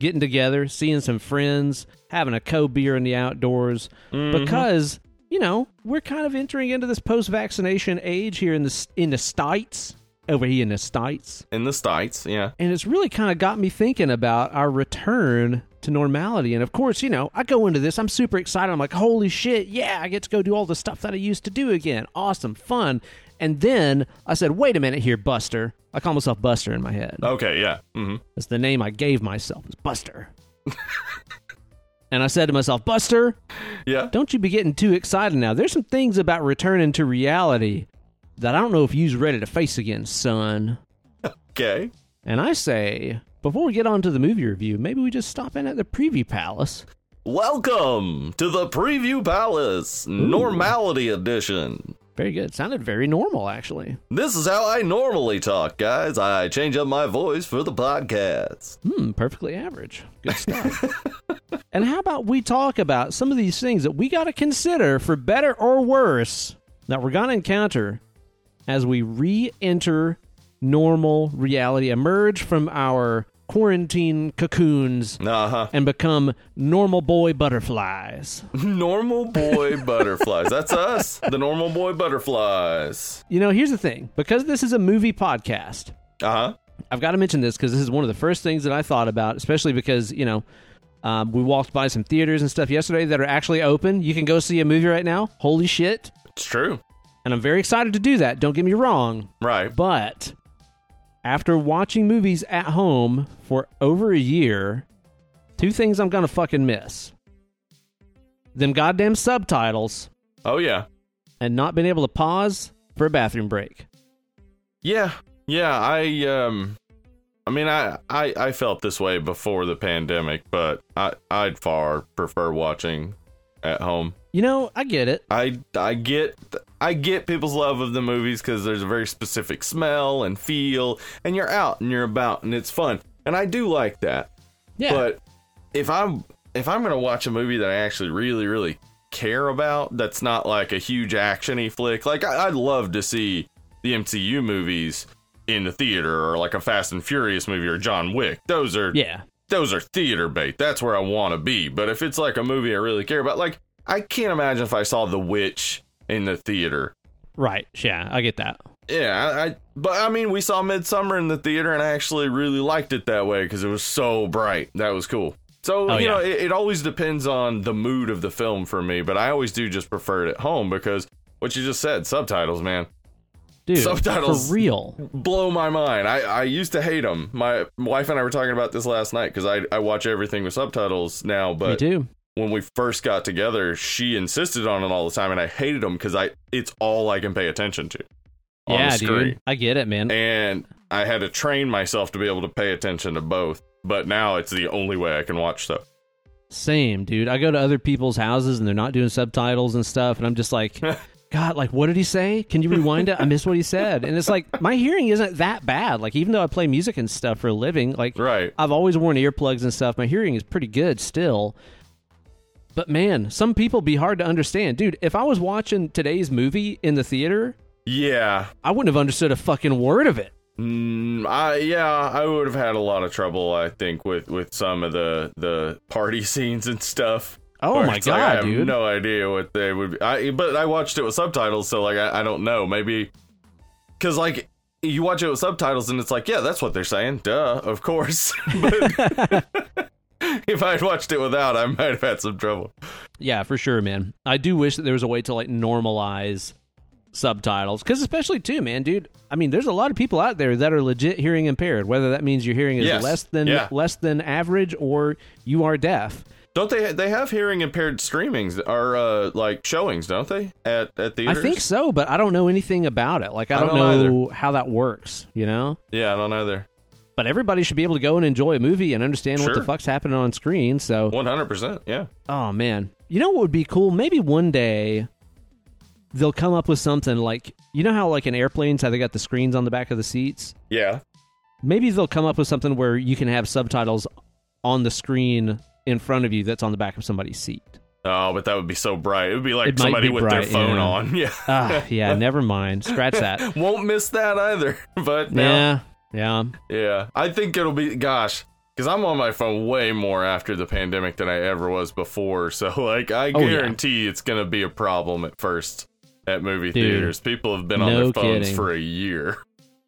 Getting together, seeing some friends, having a cold beer in the outdoors, mm-hmm. because, you know, we're kind of entering into this post-vaccination age here in the in the States, over here in the States. In the States, yeah. And it's really kind of got me thinking about our return to normality. And of course, you know, I go into this, I'm super excited. I'm like, holy shit, yeah, I get to go do all the stuff that I used to do again. Awesome, fun. And then I said, wait a minute here, Buster. I call myself Buster in my head. Okay, yeah. Mm-hmm. That's the name I gave myself, is Buster. And I said to myself, Buster, yeah. Don't you be getting too excited now. There's some things about returning to reality that I don't know if you's ready to face again, son. Okay. And I say, before we get on to the movie review, maybe we just stop in at the Preview Palace. Welcome to the Preview Palace, Ooh. Normality edition. Very good. Sounded very normal, actually. This is how I normally talk, guys. I change up my voice for the podcast. Hmm, perfectly average. Good stuff. And how about we talk about some of these things that we got to consider for better or worse that we're going to encounter as we re-enter normal reality, emerge from our quarantine cocoons, uh-huh. and become normal boy butterflies. Normal boy butterflies. That's us, the normal boy butterflies. You know, here's the thing. Because this is a movie podcast, uh-huh. I've got to mention this because this is one of the first things that I thought about, especially because, you know, um, we walked by some theaters and stuff yesterday that are actually open. You can go see a movie right now. Holy shit. It's true. And I'm very excited to do that. Don't get me wrong. Right. But after watching movies at home for over a year, two things I'm going to fucking miss. Them goddamn subtitles. Oh, yeah. And not being able to pause for a bathroom break. Yeah. Yeah, I, um, I mean, I, I, I felt this way before the pandemic, but I, I'd far prefer watching at home. You know, I get it. I, I get I get people's love of the movies because there's a very specific smell and feel, and you're out and you're about and it's fun, and I do like that. Yeah. But if I'm if I'm gonna watch a movie that I actually really really care about, that's not like a huge actiony flick. Like I, I'd love to see the M C U movies in the theater, or like a Fast and Furious movie or John Wick. Those are yeah. Those are theater bait. That's where I want to be. But if it's like a movie I really care about, like, I can't imagine if I saw The Witch in the theater. Right. Yeah, I get that. Yeah, I, I but I mean, we saw Midsummer in the theater, and I actually really liked it that way because it was so bright. That was cool. So, oh, you yeah. know, it, it always depends on the mood of the film for me, but I always do just prefer it at home because what you just said, subtitles, man. Dude, subtitles for real blow my mind. I, I used to hate them. My wife and I were talking about this last night because I, I watch everything with subtitles now, but... Me too. when we first got together, she insisted on it all the time, and I hated them because I it's all I can pay attention to on yeah, the screen. Dude, I get it, man. And I had to train myself to be able to pay attention to both, but now it's the only way I can watch stuff. Same, dude. I go to other people's houses and they're not doing subtitles and stuff, and I'm just like, God, like, what did he say? Can you rewind it? I missed what he said. And it's like, my hearing isn't that bad. Like, even though I play music and stuff for a living, like, right. I've always worn earplugs and stuff. My hearing is pretty good still. But, man, some people be hard to understand. Dude, if I was watching today's movie in the theater, yeah, I wouldn't have understood a fucking word of it. Mm, I, yeah, I would have had a lot of trouble, I think, with, with some of the, the party scenes and stuff. Oh my god, like, I have dude. no idea what they would be. I, but I watched it with subtitles, so like I, I don't know. Maybe because like you watch it with subtitles and it's like, yeah, that's what they're saying. Duh, of course. But if I had watched it without, I might have had some trouble. Yeah, for sure, man. I do wish that there was a way to like normalize subtitles, because especially too, man, dude. I mean, there's a lot of people out there that are legit hearing impaired. Whether that means your hearing is yes. less than yeah. less than average or you are deaf. Don't they? They have hearing impaired streamings or uh, like showings, don't they? At at theaters? I think so, but I don't know anything about it. Like I, I don't, don't know either. how that works. You know? Yeah, I don't either. But everybody should be able to go and enjoy a movie and understand sure. what the fuck's happening on screen. So one hundred percent. Yeah. Oh man, you know what would be cool? Maybe one day they'll come up with something like, you know how like in airplanes how they got the screens on the back of the seats. Yeah. Maybe they'll come up with something where you can have subtitles on the screen in front of you that's on the back of somebody's seat. Oh, but that would be so bright. It would be like it somebody be with bright, their phone yeah. on. Yeah. Ah, yeah, never mind. Scratch that. Won't miss that either. But yeah. Yeah. Yeah. I think it'll be, gosh, because I'm on my phone way more after the pandemic than I ever was before. So, like, I oh, guarantee yeah. it's going to be a problem at first at movie Dude, theaters. People have been no on their phones kidding. for a year.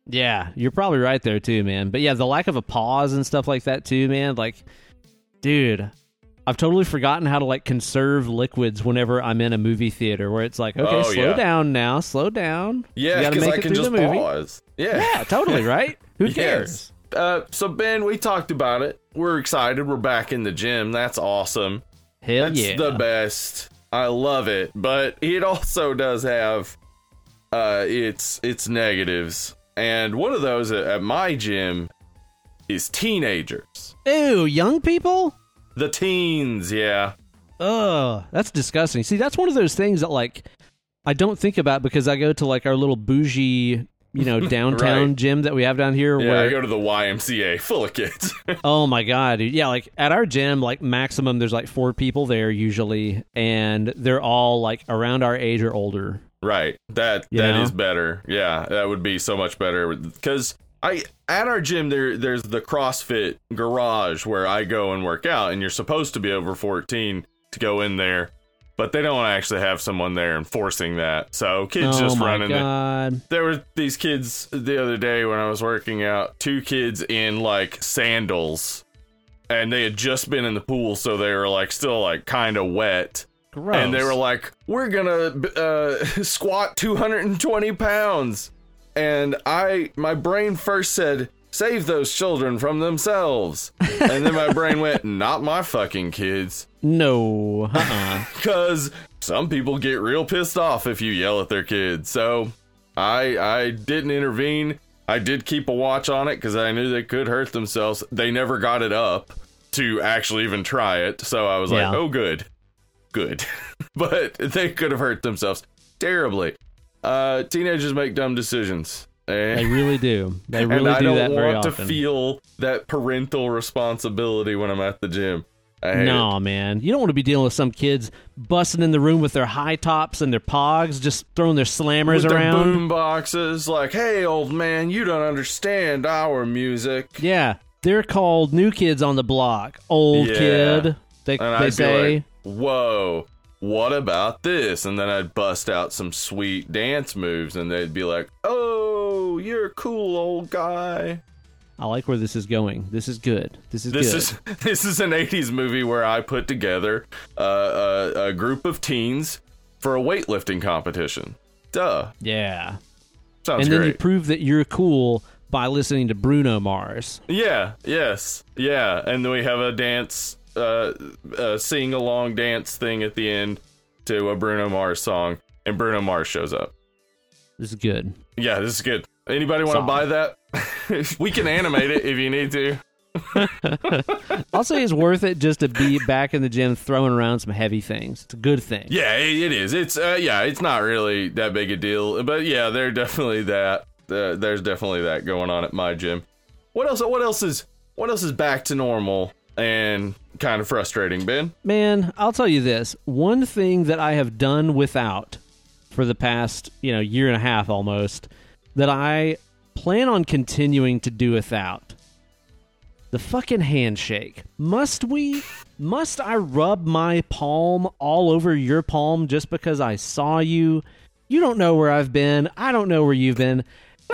Yeah. You're probably right there, too, man. But yeah, the lack of a pause and stuff like that, too, man. Like, dude, I've totally forgotten how to like conserve liquids whenever I'm in a movie theater, where it's like, okay, oh, slow yeah. down now, slow down. Yeah, because I can just pause. Yeah, yeah, totally, right? Who cares? Yes. Uh, so Ben, we talked about it. We're excited. We're back in the gym. That's awesome. Hell That's yeah, the best. I love it, but it also does have uh, its its negatives, and one of those at, at my gym is teenagers. Ew, young people? The teens, yeah. Ugh, that's disgusting. See, that's one of those things that, like, I don't think about because I go to, like, our little bougie, you know, downtown right. gym that we have down here. Yeah, where I go to the Y M C A full of kids. Oh, my God, dude. Yeah, like, at our gym, like, maximum, there's, like, four people there usually, and they're all, like, around our age or older. Right. That you That know? is better. Yeah, that would be so much better because I at our gym there there's the CrossFit garage where I go and work out, and you're supposed to be over fourteen to go in there, but they don't actually have someone there enforcing that. So kids oh just running God. it. There were these kids the other day when I was working out, two kids in like sandals, and they had just been in the pool, so they were like still like kind of wet. Gross. And they were like, "We're gonna uh, squat two hundred twenty pounds." And I, my brain first said, save those children from themselves. And then my brain went, not my fucking kids. No. Uh-uh. Because some people get real pissed off if you yell at their kids. So I, I didn't intervene. I did keep a watch on it because I knew they could hurt themselves. They never got it up to actually even try it. So I was yeah. like, oh, good. Good. But they could have hurt themselves terribly. Uh, teenagers make dumb decisions. And, they really do. They really do that very often. And I don't want to feel that parental responsibility when I'm at the gym. No, it. man. You don't want to be dealing with some kids busting in the room with their high tops and their pogs, just throwing their slammers with around. With their boom boxes, like, hey, old man, you don't understand our music. Yeah. They're called new kids on the block. Old yeah. kid, they, they say. Like, whoa. What about this? And then I'd bust out some sweet dance moves, and they'd be like, oh, you're a cool old guy. I like where this is going. This is good. This is this good. Is, this is an eighties movie where I put together uh, a, a group of teens for a weightlifting competition. Duh. Yeah. Sounds and great. And then you prove that you're cool by listening to Bruno Mars. Yeah, yes, yeah. And then we have a dance uh, uh, sing-along dance thing at the end to a Bruno Mars song, and Bruno Mars shows up. This is good. Yeah, this is good. Anybody want to buy that? We can animate it if you need to. I'll say it's worth it just to be back in the gym throwing around some heavy things. It's a good thing. Yeah, it is. It's uh, yeah, it's not really that big a deal, but yeah, there's definitely that. Uh, there's definitely that going on at my gym. What else? What else is? What else is back to normal and kind of frustrating, Ben? Man, I'll tell you this. One thing that I have done without for the past, you know, year and a half almost, that I plan on continuing to do without. The fucking handshake. Must we, must I rub my palm all over your palm just because I saw you? You don't know where I've been. I don't know where you've been.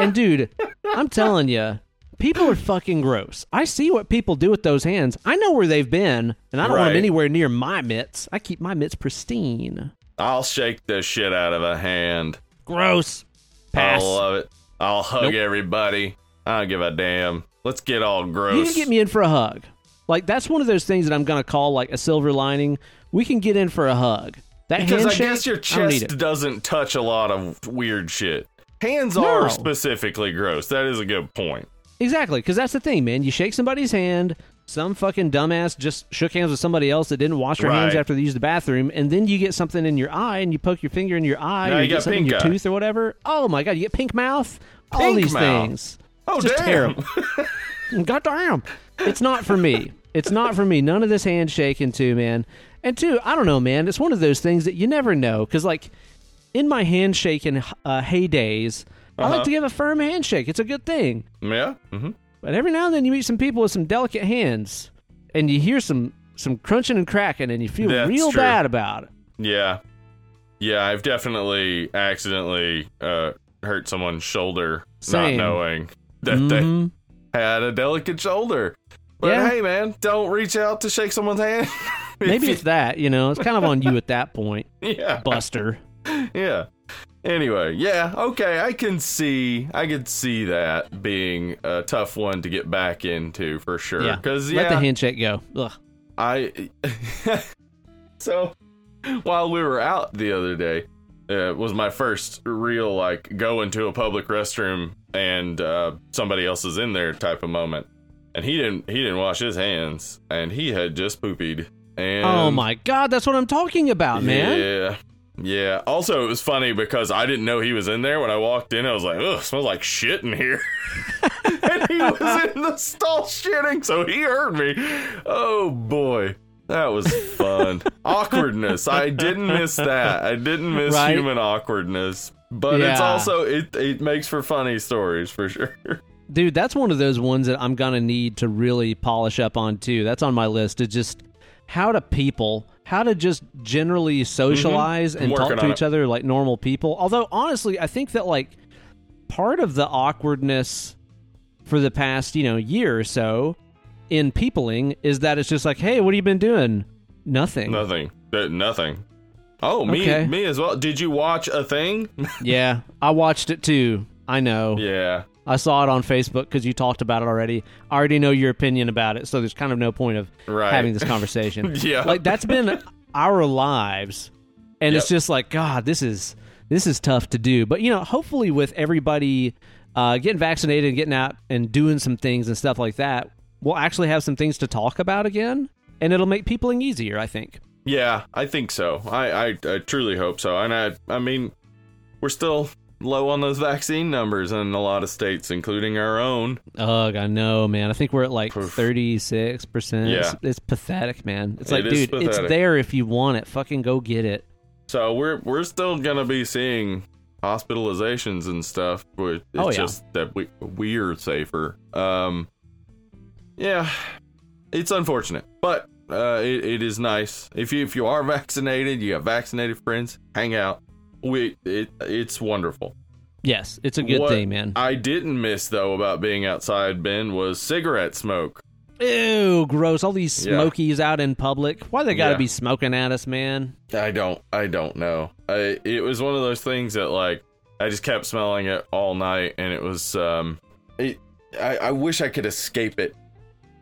And dude, I'm telling you, people are fucking gross. I see what people do with those hands. I know where they've been, and I don't right. want them anywhere near my mitts. I keep my mitts pristine. I'll shake the shit out of a hand. Gross. Pass. I love it. I'll hug nope. everybody. I don't give a damn. Let's get all gross. You can get me in for a hug. Like, that's one of those things that I'm going to call, like, a silver lining. We can get in for a hug. That because handshake, I guess your chest doesn't touch a lot of weird shit. Hands no. are specifically gross. That is a good point. Exactly, because that's the thing, man. You shake somebody's hand, some fucking dumbass just shook hands with somebody else that didn't wash their right. hands after they used the bathroom, and then you get something in your eye, and you poke your finger in your eye, or you, you get something in your eye. Tooth or whatever. Oh, my God, you get pink mouth. Pink all these mouth. Things. Oh, just damn. Terrible. God damn. It's not for me. It's not for me. None of this handshaking, too, man. And, two, I don't know, man. It's one of those things that you never know, because, like, in my handshaking uh, heydays, uh-huh. I like to give a firm handshake. It's a good thing. Yeah. Mm-hmm. But every now and then you meet some people with some delicate hands, and you hear some, some crunching and cracking, and you feel That's real true. Bad about it. Yeah. Yeah, I've definitely accidentally uh, hurt someone's shoulder Same. Not knowing that mm-hmm. they had a delicate shoulder. But yeah. hey, man, don't reach out to shake someone's hand. Maybe it's that, you know. It's kind of on you at that point. Yeah. Buster. Yeah. Anyway, yeah, okay, I can see, I can see that being a tough one to get back into for sure. Yeah, Cause, yeah let the handshake go. Ugh. I, so, while we were out the other day, uh, was my first real, like, go into a public restroom and uh, somebody else is in there type of moment. And he didn't, he didn't wash his hands, and he had just poopied. And oh my God, that's what I'm talking about, man. Yeah. Yeah. Also, it was funny because I didn't know he was in there. When I walked in, I was like, "Ugh, smells like shit in here." And he was in the stall shitting, so he heard me. Oh boy, that was fun. Awkwardness. I didn't miss that. I didn't miss right? human awkwardness. But yeah. it's also it it makes for funny stories for sure. Dude, that's one of those ones that I'm gonna need to really polish up on too. That's on my list. It's just how do people. How to just generally socialize mm-hmm. and talk to each it. Other like normal people. Although, honestly, I think that, like, part of the awkwardness for the past, you know, year or so in peopling is that it's just like, hey, what have you been doing? Nothing. Nothing. Uh, nothing. Oh, me, okay. me as well. Did you watch a thing? Yeah, I watched it too. I know. Yeah. I saw it on Facebook because you talked about it already. I already know your opinion about it, so there's kind of no point of right. having this conversation. Yeah. Like, that's been our lives, and yep. it's just like, God, this is this is tough to do. But, you know, hopefully with everybody uh, getting vaccinated and getting out and doing some things and stuff like that, we'll actually have some things to talk about again, and it'll make peopling easier, I think. Yeah, I think so. I, I, I truly hope so. And, I, I mean, we're still... low on those vaccine numbers in a lot of states, including our own. Ugh, I know, man. I think we're at like thirty-six percent. Yeah. It's, it's pathetic, man. It's like, it dude, pathetic. It's there if you want it. Fucking go get it. So we're we're still gonna be seeing hospitalizations and stuff. It's oh, yeah. just that we we're safer. Um, yeah, it's unfortunate, but uh, it it is nice if you if you are vaccinated, you have vaccinated friends, hang out. We it it's wonderful. Yes, it's a good what thing, man. I didn't miss though about being outside, Ben, was cigarette smoke. Ew, gross! All these smokies yeah. out in public. Why they got to yeah. be smoking at us, man? I don't, I don't know. I, it was one of those things that like I just kept smelling it all night, and it was um, it, I I wish I could escape it.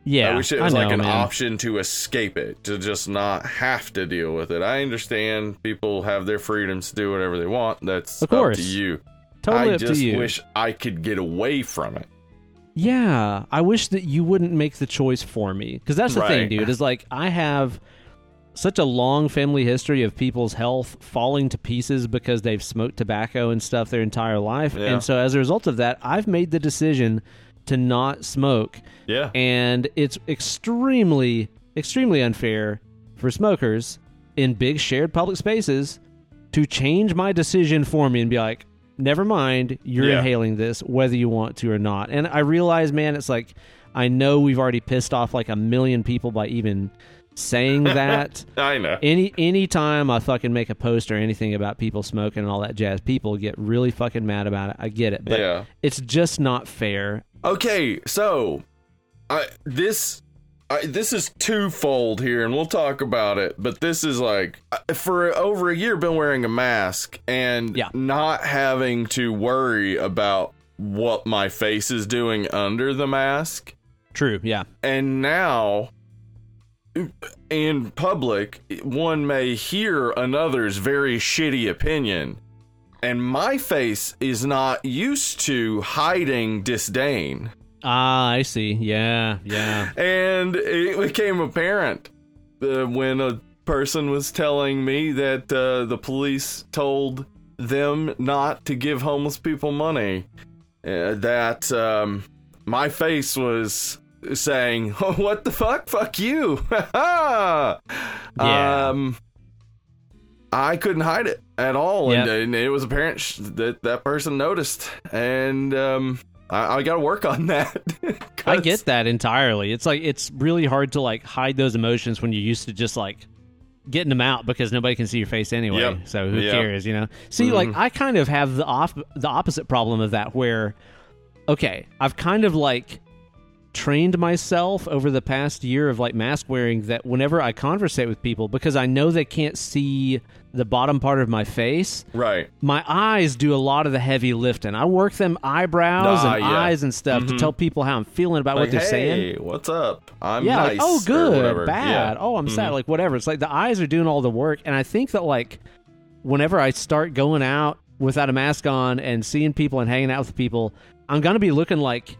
Yeah, I wish it was I know, like an man. option to escape it, to just not have to deal with it. I understand people have their freedoms to do whatever they want. That's of course. up to you. Totally I up just to you. wish I could get away from it. Yeah, I wish that you wouldn't make the choice for me. Because that's the right. thing, dude, is like I have such a long family history of people's health falling to pieces because they've smoked tobacco and stuff their entire life. Yeah. And so as a result of that, I've made the decision to not smoke. Yeah. And it's extremely, extremely unfair for smokers in big shared public spaces to change my decision for me and be like, never mind, you're yeah. inhaling this whether you want to or not. And I realize, man, it's like, I know we've already pissed off like a million people by even saying that. I know. Any anytime I fucking make a post or anything about people smoking and all that jazz, people get really fucking mad about it. I get it. But yeah. it's just not fair. Okay, so I this I, this is twofold here, and we'll talk about it, but this is like, for over a year, been wearing a mask and yeah. not having to worry about what my face is doing under the mask. True, yeah. And now, in public, one may hear another's very shitty opinion. And my face is not used to hiding disdain. Ah, I see. Yeah, yeah. And it became apparent uh, when a person was telling me that uh, the police told them not to give homeless people money. Uh, that um, my face was saying, oh, what the fuck? Fuck you. yeah. Um, I couldn't hide it at all, yep. and, and it was apparent sh- that that person noticed, and um, I, I got to work on that. I get that entirely. It's like it's really hard to like hide those emotions when you're used to just like getting them out because nobody can see your face anyway. Yep. So who yep. cares, you know? See, mm-hmm. like I kind of have the off the opposite problem of that, where okay, I've kind of like trained myself over the past year of like mask wearing that whenever I conversate with people, because I know they can't see the bottom part of my face, right, my eyes do a lot of the heavy lifting. I work them eyebrows nah, and yeah. eyes and stuff mm-hmm. to tell people how I'm feeling about like, what they're hey, saying. What's up? I'm yeah, nice. Like, oh, good, bad. Yeah. Oh, I'm mm-hmm. sad. Like whatever. It's like the eyes are doing all the work, and I think that like whenever I start going out without a mask on and seeing people and hanging out with people, I'm gonna be looking like.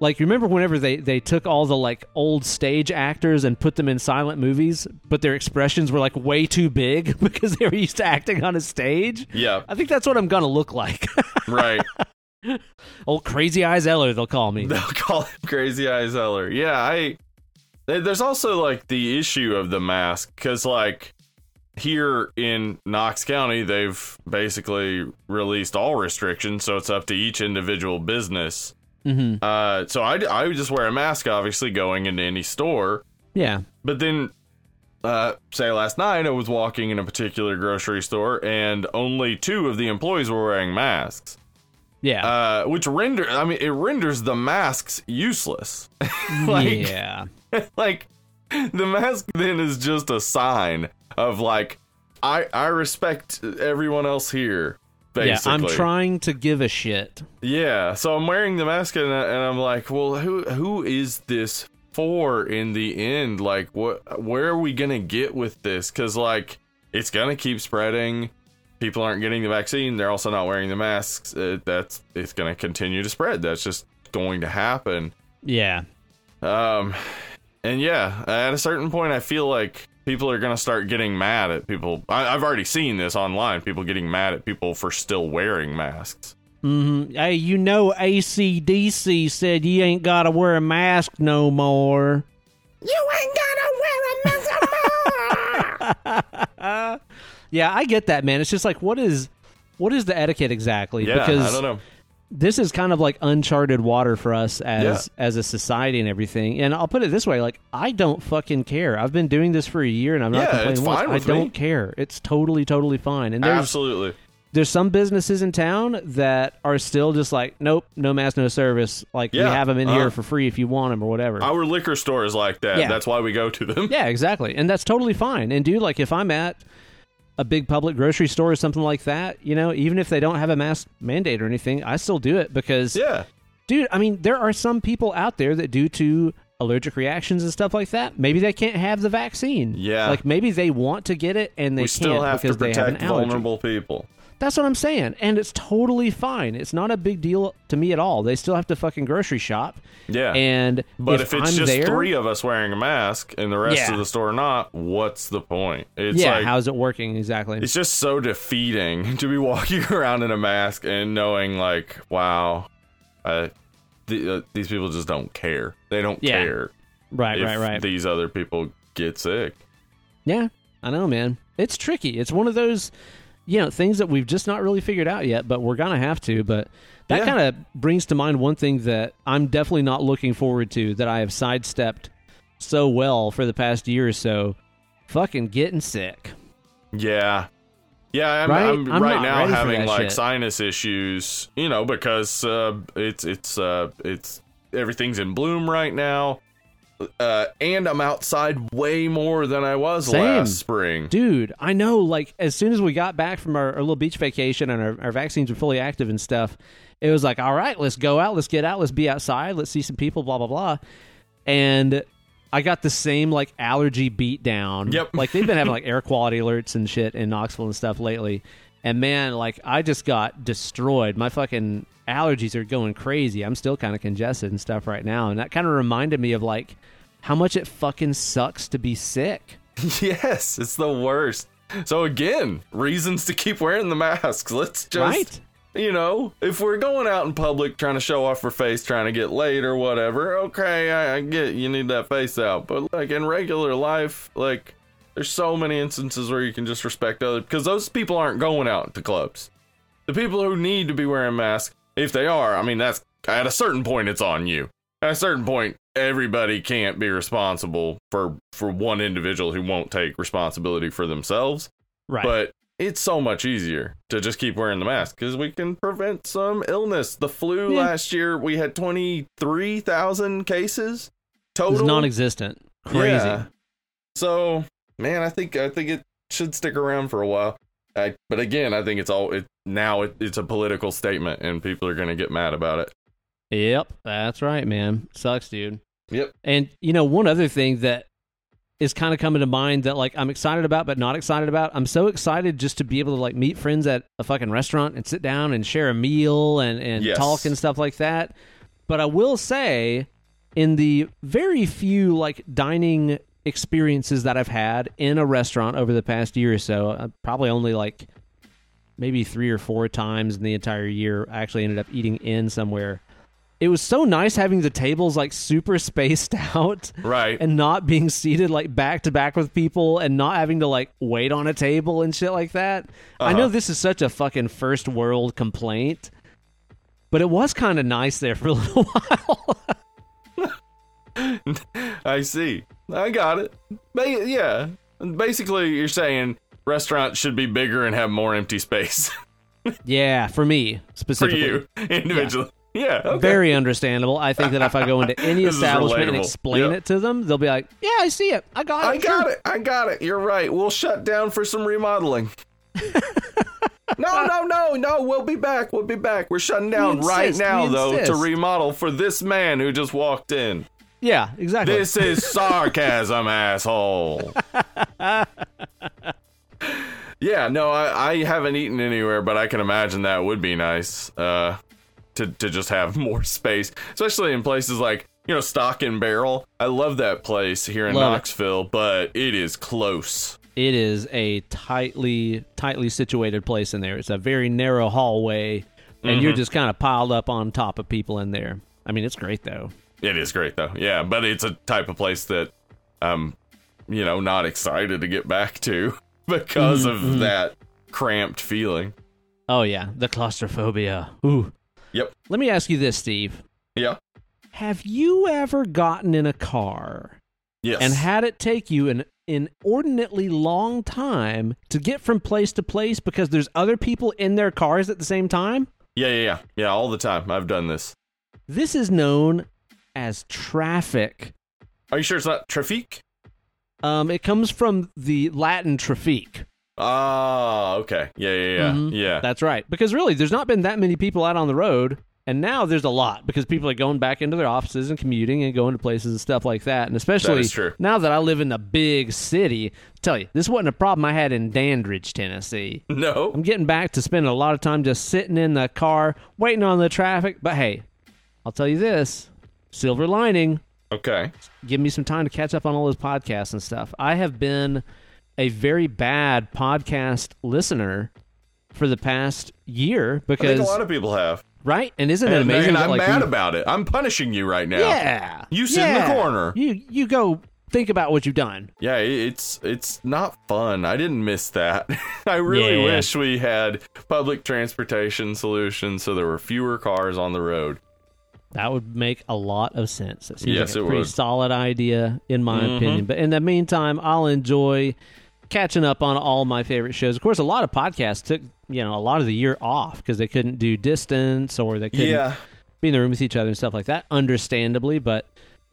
Like, remember whenever they, they took all the, like, old stage actors and put them in silent movies, but their expressions were, like, way too big because they were used to acting on a stage? Yeah. I think that's what I'm going to look like. Right. Old Crazy Eyes Eller, they'll call me. They'll call him Crazy Eyes Eller. Yeah, I... There's also, like, the issue of the mask, because, like, here in Knox County, they've basically released all restrictions, so it's up to each individual business. Mm-hmm. Uh, so I, I would just wear a mask, obviously, going into any store. Yeah. But then, uh, say last night, I was walking in a particular grocery store, and only two of the employees were wearing masks. Yeah. Uh, which render, I mean, it renders the masks useless. like, yeah. Like, the mask then is just a sign of, like, I, I respect everyone else here. Basically. Yeah, I'm trying to give a shit. Yeah, so I'm wearing the mask and, I, and I'm like, well, who who is this for in the end? Like, what? Where are we gonna get with this? Because like, it's gonna keep spreading. People aren't getting the vaccine. They're also not wearing the masks. Uh, that's it's gonna continue to spread. That's just going to happen. Yeah. Um, and yeah, at a certain point, I feel like. People are going to start getting mad at people. I, I've already seen this online, people getting mad at people for still wearing masks. Mm-hmm. Hey, you know A C D C said you ain't got to wear a mask no more. You ain't got to wear a mask no more! Yeah, I get that, man. It's just like, what is what is the etiquette exactly? Yeah, because I don't know. This is kind of like uncharted water for us as yeah. as a society and everything. And I'll put it this way, like, I don't fucking care. I've been doing this for a year and I'm not yeah, complaining. It's fine with I don't me. care. It's totally, totally fine. And there's, Absolutely. There's some businesses in town that are still just like, nope, no mask, no service. Like, yeah. we have them in uh-huh. here for free if you want them or whatever. Our liquor store is like that. Yeah. That's why we go to them. Yeah, exactly. And that's totally fine. And dude, like, if I'm at a big public grocery store or something like that, you know, even if they don't have a mask mandate or anything, I still do it because, yeah. dude, I mean, there are some people out there that due to allergic reactions and stuff like that, maybe they can't have the vaccine. Yeah. Like, maybe they want to get it and they we still can't have because to they have an allergy. Vulnerable people. That's what I'm saying. And it's totally fine. It's not a big deal to me at all. They still have to fucking grocery shop. Yeah. And But if, if it's I'm just there, three of us wearing a mask and the rest yeah. of the store not, what's the point? It's yeah, like, how's it working exactly? It's just so defeating to be walking around in a mask and knowing, like, wow, I, th- uh, these people just don't care. They don't yeah. care. Right, if right, right. these other people get sick. Yeah, I know, man. It's tricky. It's one of those... You know, things that we've just not really figured out yet, but we're going to have to. But that yeah. kind of brings to mind one thing that I'm definitely not looking forward to that I have sidestepped so well for the past year or so. Fucking getting sick. Yeah. Yeah, I'm, right? I'm, I'm right now having like shit. sinus issues, you know, because uh, it's it's uh, it's everything's in bloom right now. Uh, and I'm outside way more than I was Same. last spring. Dude, I know, like, as soon as we got back from our, our little beach vacation and our, our vaccines were fully active and stuff, it was like, all right, let's go out, let's get out, let's be outside, let's see some people, blah, blah, blah. And I got the same, like, allergy beat down. Yep. Like, they've been having, like, air quality alerts and shit in Knoxville and stuff lately. And, man, like, I just got destroyed. My fucking allergies are going crazy. I'm still kind of congested and stuff right now. And that kind of reminded me of, like, how much it fucking sucks to be sick. Yes, it's the worst. So, again, reasons to keep wearing the masks. Let's just, right? you know, if we're going out in public trying to show off our face, trying to get laid or whatever, okay, I, I get you need that face out. But, like, in regular life, like... There's so many instances where you can just respect other because those people aren't going out to clubs. The people who need to be wearing masks, if they are, I mean, that's at a certain point, it's on you. At a certain point, everybody can't be responsible for for one individual who won't take responsibility for themselves. Right. But it's so much easier to just keep wearing the mask because we can prevent some illness. The flu yeah. last year, we had twenty-three thousand cases total. It was non-existent. Crazy. Yeah. So... Man, I think I think it should stick around for a while. I, but again, I think it's all it, now it, it's a political statement and people are going to get mad about it. Yep, that's right, man. Sucks, dude. Yep. And, you know, one other thing that is kind of coming to mind that, like, I'm excited about but not excited about. I'm so excited just to be able to, like, meet friends at a fucking restaurant and sit down and share a meal and, and yes. talk and stuff like that. But I will say, in the very few, like, dining experiences that I've had in a restaurant over the past year or so, uh, probably only like maybe three or four times in the entire year I actually ended up eating in somewhere. It was so nice having the tables like super spaced out, right? And not being seated like back to back with people and not having to like wait on a table and shit like that. Uh-huh. I know this is such a fucking first world complaint, but it was kind of nice there for a little while. I see. I got it. Ba- yeah. Basically, you're saying restaurants should be bigger and have more empty space. Yeah, for me, specifically. For you, individually. Yeah. yeah okay. Very understandable. I think that if I go into any establishment and explain yep. it to them, they'll be like, yeah, I see it. I got it. I got sure. it. I got it. You're right. We'll shut down for some remodeling. No, no, no, no. We'll be back. We'll be back. We're shutting down insist, right now, though, to remodel for this man who just walked in. Yeah, exactly. This is sarcasm, asshole. Yeah, no, I, I haven't eaten anywhere, but I can imagine that would be nice uh, to, to just have more space, especially in places like, you know, Stock and Barrel. I love that place here in love Knoxville, it. But it is close. It is a tightly, tightly situated place in there. It's a very narrow hallway, and mm-hmm. you're just kind of piled up on top of people in there. I mean, it's great, though. It is great, though. Yeah, but it's a type of place that I'm, you know, not excited to get back to because mm-hmm. of that cramped feeling. Oh, yeah. The claustrophobia. Ooh. Yep. Let me ask you this, Steve. Yeah. Have you ever gotten in a car yes. and had it take you an inordinately long time to get from place to place because there's other people in their cars at the same time? Yeah, yeah, yeah. Yeah, all the time. I've done this. This is known as traffic. Are you sure it's not traffic? Um, it comes from the Latin traffic. Ah, okay. Yeah, yeah, yeah. Mm-hmm. Yeah. That's right. Because really, there's not been that many people out on the road And now there's a lot because people are going back into their offices and commuting and going to places and stuff like that. And especially that now that I live in a big city, I'll tell you, this wasn't a problem I had in Dandridge, Tennessee. No. I'm getting back to spending a lot of time just sitting in the car, waiting on the traffic. But hey, I'll tell you this, silver lining. Okay. Give me some time to catch up on all those podcasts and stuff. I have been a very bad podcast listener for the past year because I think a lot of people have. Right? And isn't it and, amazing? And I'm that, like, mad you, about it. I'm punishing you right now. Yeah. You sit yeah. in the corner. You you go think about what you've done. Yeah, it's it's not fun. I didn't miss that. I really yeah. wish we had public transportation solutions so there were fewer cars on the road. That would make a lot of sense. It seems yes, like a it pretty would. solid idea, in my mm-hmm. opinion. But in the meantime, I'll enjoy catching up on all my favorite shows. Of course, a lot of podcasts took, you know, a lot of the year off because they couldn't do distance or they couldn't yeah. be in the room with each other and stuff like that, understandably. But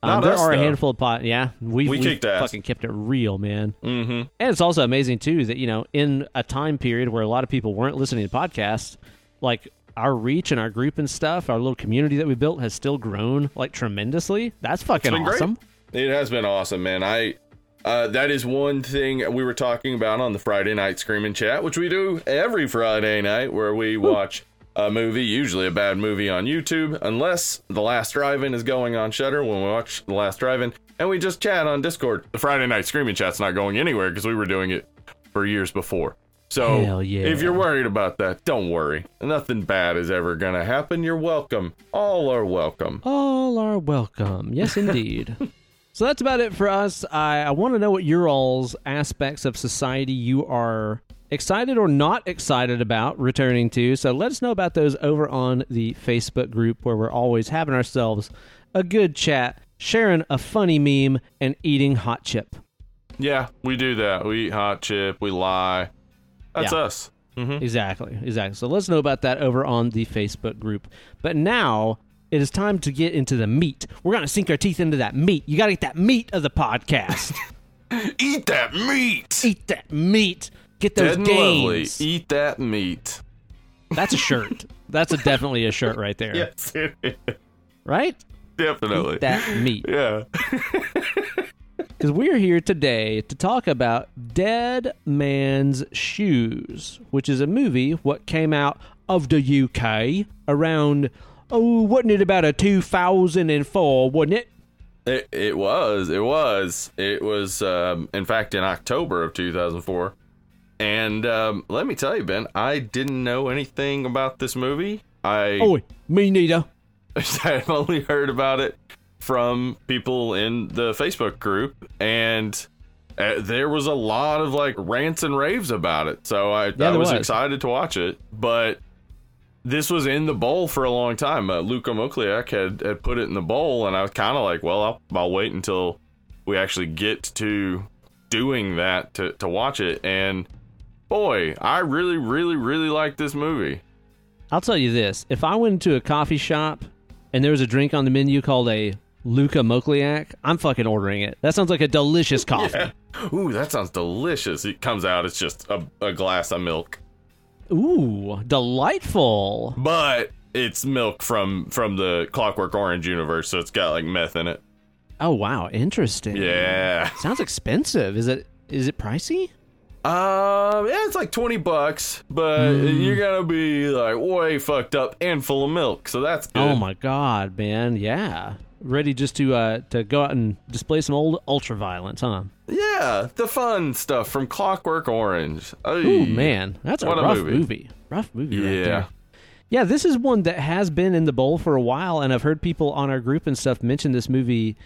um, there us, are though. a handful of podcasts. Yeah, we've, we we've fucking kept it real, man. Mm-hmm. And it's also amazing, too, that, you know, in a time period where a lot of people weren't listening to podcasts, like our reach and our group and stuff, our little community that we built has still grown, like, tremendously. That's fucking awesome. Great. It has been awesome, man. I... Uh, that is one thing we were talking about on the Friday Night Screaming Chat, which we do every Friday night, where we watch a movie, usually a bad movie on YouTube, unless The Last Drive-In is going on Shudder when we watch The Last Drive-In, and we just chat on Discord. The Friday Night Screaming Chat's not going anywhere because we were doing it for years before. So yeah. if you're worried about that, don't worry. Nothing bad is ever going to happen. You're welcome. All are welcome. All are welcome. Yes, indeed. So that's about it for us. I, I want to know what your all's aspects of society you are excited or not excited about returning to. So let us know about those over on the Facebook group where we're always having ourselves a good chat, sharing a funny meme, and eating hot chip. Yeah, we do that. We eat hot chip. We lie. That's yeah. us. Mm-hmm. Exactly. Exactly. So let us know about that over on the Facebook group. But now it is time to get into the meat. We're going to sink our teeth into that meat. You got to get that meat of the podcast. Eat that meat. Eat that meat. Get those Dead and games. Lovely. Eat that meat. That's a shirt. That's a, definitely a shirt right there. Yes, it is. Right? Definitely. Eat that meat. Yeah. Because we're here today to talk about Dead Man's Shoes, which is a movie what came out of the U K around... Oh, wasn't it about a two thousand four, wasn't it? It it was. It was. It was, um, in fact, in October of two thousand four. And um, let me tell you, Ben, I didn't know anything about this movie. I Oh, me neither. I've only heard about it from people in the Facebook group. And uh, there was a lot of, like, rants and raves about it. So I, yeah, I was, was excited to watch it. But... this was in the bowl for a long time. Uh, Luka Mokliak had, had put it in the bowl, and I was kind of like, well, I'll, I'll wait until we actually get to doing that to, to watch it. And boy, I really, really, really like this movie. I'll tell you this. If I went into a coffee shop and there was a drink on the menu called a Luka Mokliak, I'm fucking ordering it. That sounds like a delicious coffee. Yeah. Ooh, that sounds delicious. It comes out, it's just a, a glass of milk. Ooh, delightful. But it's milk from from the Clockwork Orange universe, so it's got like meth in it. Oh wow, interesting. Yeah. Sounds expensive. Is it is it pricey? Um, uh, yeah, it's like twenty bucks, but mm. you're going to be like way fucked up and full of milk. So that's good. Oh my god, man. Yeah. Ready just to uh to go out and display some old ultraviolence, huh? Yeah, the fun stuff from Clockwork Orange. Oh man, that's a rough a movie. movie. Rough movie, yeah. Right there. Yeah, this is one that has been in the bowl for a while, and I've heard people on our group and stuff mention this movie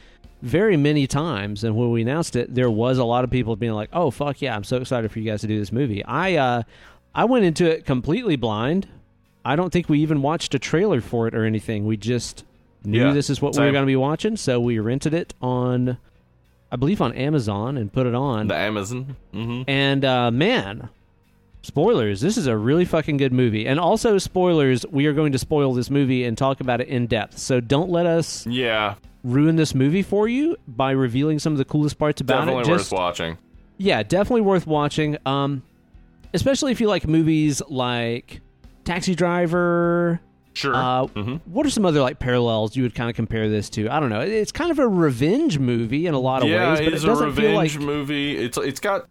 very many times. And when we announced it, there was a lot of people being like, "Oh fuck yeah, I'm so excited for you guys to do this movie." I uh, I went into it completely blind. I don't think we even watched a trailer for it or anything. We just knew yeah, this is what same. we were going to be watching, so we rented it on, I believe, on Amazon and put it on. The Amazon. Mm-hmm. And, uh, man, spoilers, this is a really fucking good movie. And also, spoilers, we are going to spoil this movie and talk about it in depth, so don't let us yeah. ruin this movie for you by revealing some of the coolest parts about definitely it. Definitely worth Just, watching. Yeah, definitely worth watching, um, especially if you like movies like Taxi Driver, Sure. Uh, mm-hmm. What are some other like parallels you would kind of compare this to? I don't know. It's kind of a revenge movie in a lot of yeah, ways, but it, it doesn't feel like a revenge movie. It's it's got,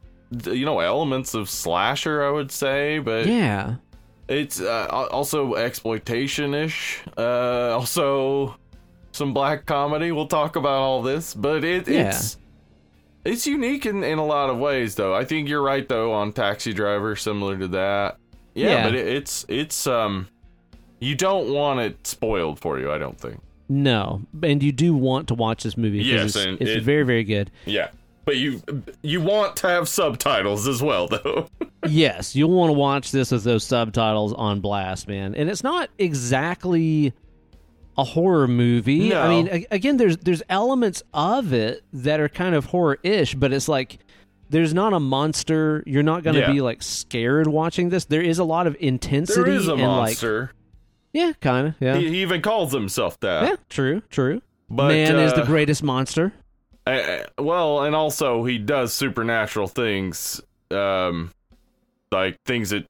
you know, elements of slasher, I would say, but yeah, it's uh, also exploitation-ish. Uh, also, some black comedy. We'll talk about all this, but it, yeah. it's it's unique in, in a lot of ways, though. I think you're right, though, on Taxi Driver, similar to that. Yeah, yeah. but it, it's it's um. You don't want it spoiled for you, I don't think. No, and you do want to watch this movie. Yes, it's, and it's it, very, very good. Yeah, but you you want to have subtitles as well, though. Yes, you'll want to watch this with those subtitles on blast, man. And it's not exactly a horror movie. No. I mean, again, there's there's elements of it that are kind of horror-ish, but it's like there's not a monster. You're not going to yeah. be like scared watching this. There is a lot of intensity. There is a and, monster. Like, yeah, kind of, yeah. He, he even calls himself that. Yeah, true, true. But, Man uh, is the greatest monster. I, I, well, and also he does supernatural things, um, like things that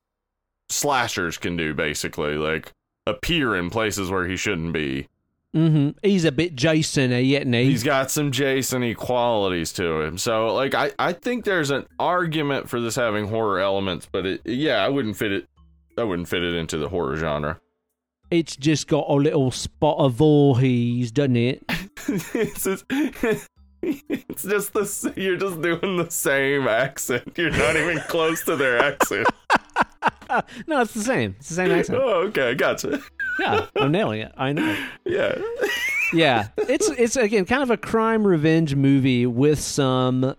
slashers can do, basically, like appear in places where he shouldn't be. Mm-hmm. He's a bit Jason-y, yet he? He's got some Jason-y qualities to him. So, like, I, I think there's an argument for this having horror elements, but it, yeah, I wouldn't fit it. I wouldn't fit it into the horror genre. It's just got a little spot of Voorhees, doesn't it? it's, just, it's just the you're just doing the same accent. You're not even close to their accent. No, it's the same. It's the same accent. Oh, okay, gotcha. Yeah, I'm nailing it. I know. Yeah, yeah. It's it's again kind of a crime revenge movie with some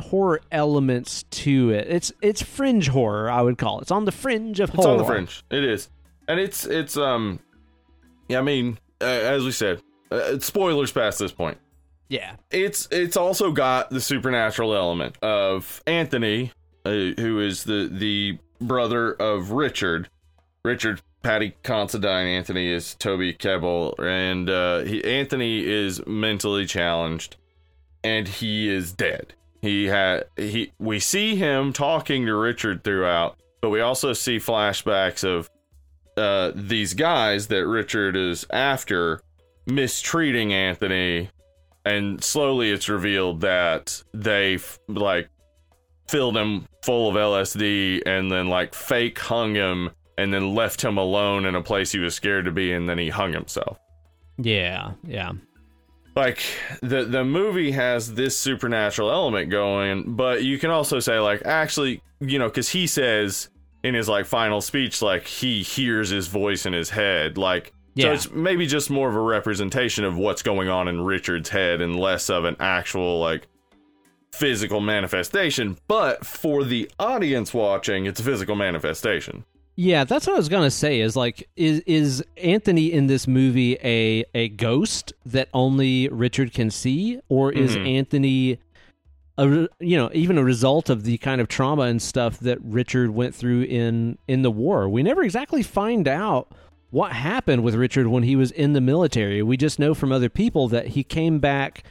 horror elements to it. It's it's fringe horror, I would call it. It's on the fringe of horror. It's on the fringe. It is. And it's, it's, um, yeah, I mean, uh, as we said, uh, spoilers past this point. Yeah. It's, it's also got the supernatural element of Anthony, uh, who is the, the brother of Richard. Richard, Patty Considine, Anthony is Toby Kebbell, and, uh, he, Anthony is mentally challenged, and he is dead. He had, he, we see him talking to Richard throughout, but we also see flashbacks of Uh, these guys that Richard is after mistreating Anthony, and slowly it's revealed that they f- like filled him full of L S D and then like fake hung him and then left him alone in a place he was scared to be, and then he hung himself. Yeah, yeah. Like the the movie has this supernatural element going, but you can also say like actually, you know, because he says in his like final speech, like he hears his voice in his head, like yeah. so it's maybe just more of a representation of what's going on in Richard's head and less of an actual like physical manifestation. But for the audience watching, it's a physical manifestation. Yeah, that's what I was gonna say. Is like, is is Anthony in this movie a a ghost that only Richard can see, or is mm-hmm. Anthony? A, you know, even a result of the kind of trauma and stuff that Richard went through in, in the war. We never exactly find out what happened with Richard when he was in the military. We just know from other people that he came back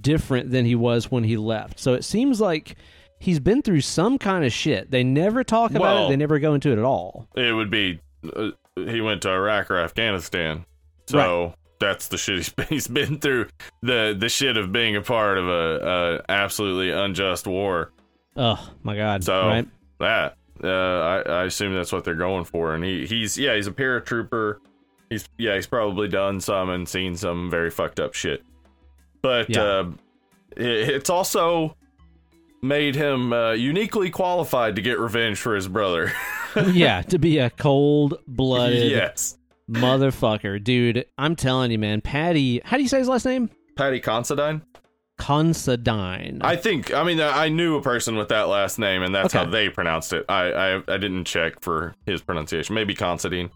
different than he was when he left. So it seems like he's been through some kind of shit. They never talk about well, it. They never go into it at all. It would be uh, he went to Iraq or Afghanistan. So... Right. That's the shit he's been through. The the shit of being a part of a, a absolutely unjust war. Oh my God! So right? that uh, I I assume that's what they're going for. And he, he's yeah he's a paratrooper. He's yeah he's probably done some and seen some very fucked up shit. But yeah. uh, it, it's also made him uh, uniquely qualified to get revenge for his brother. Yeah, to be a cold-blooded. Yes. Motherfucker, dude, I'm telling you, man. Patty, how do you say his last name? Patty Considine? Considine. I think, I mean, I knew a person with that last name, and that's okay. how they pronounced it. I, I I didn't check for his pronunciation. Maybe Considine.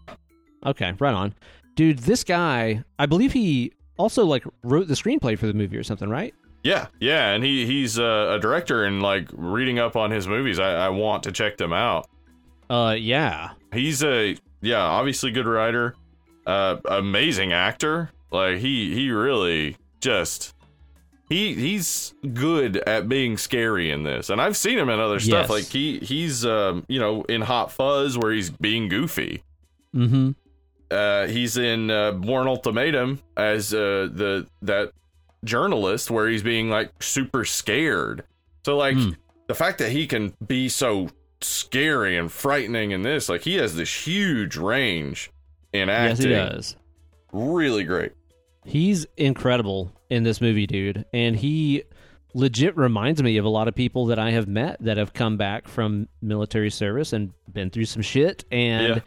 Okay, right on. Dude, this guy, I believe he also, like, wrote the screenplay for the movie or something, right? Yeah, yeah, and he he's uh, a director, and, like, reading up on his movies, I, I want to check them out. Uh, yeah. He's a, yeah, obviously good writer. Uh, amazing actor. Like he, he really just he he's good at being scary in this, and I've seen him in other stuff. Yes. Like he he's um, you know in Hot Fuzz where he's being goofy. Mm-hmm. Uh, he's in uh, Born Ultimatum as uh, the that journalist where he's being like super scared. So like mm. the fact that he can be so scary and frightening in this, like he has this huge range in acting. Yes, he does. Really great. He's incredible in this movie, dude. And he legit reminds me of a lot of people that I have met that have come back from military service and been through some shit. And yeah.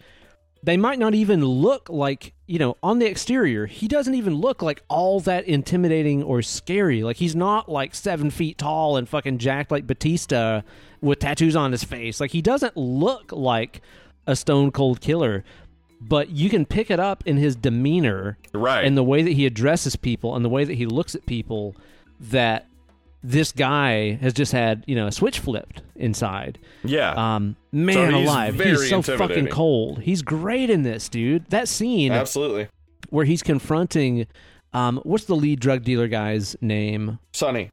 they might not even look like, you know, on the exterior, he doesn't even look like all that intimidating or scary. Like, he's not like seven feet tall and fucking jacked like Batista with tattoos on his face. Like, he doesn't look like a stone cold killer, but you can pick it up in his demeanor, right? And the way that he addresses people and the way that he looks at people, that this guy has just had, you know, a switch flipped inside. Yeah. Um, man so he's alive. He's so fucking cold. He's great in this, dude. That scene. Absolutely. Where he's confronting, um, what's the lead drug dealer guy's name? Sonny.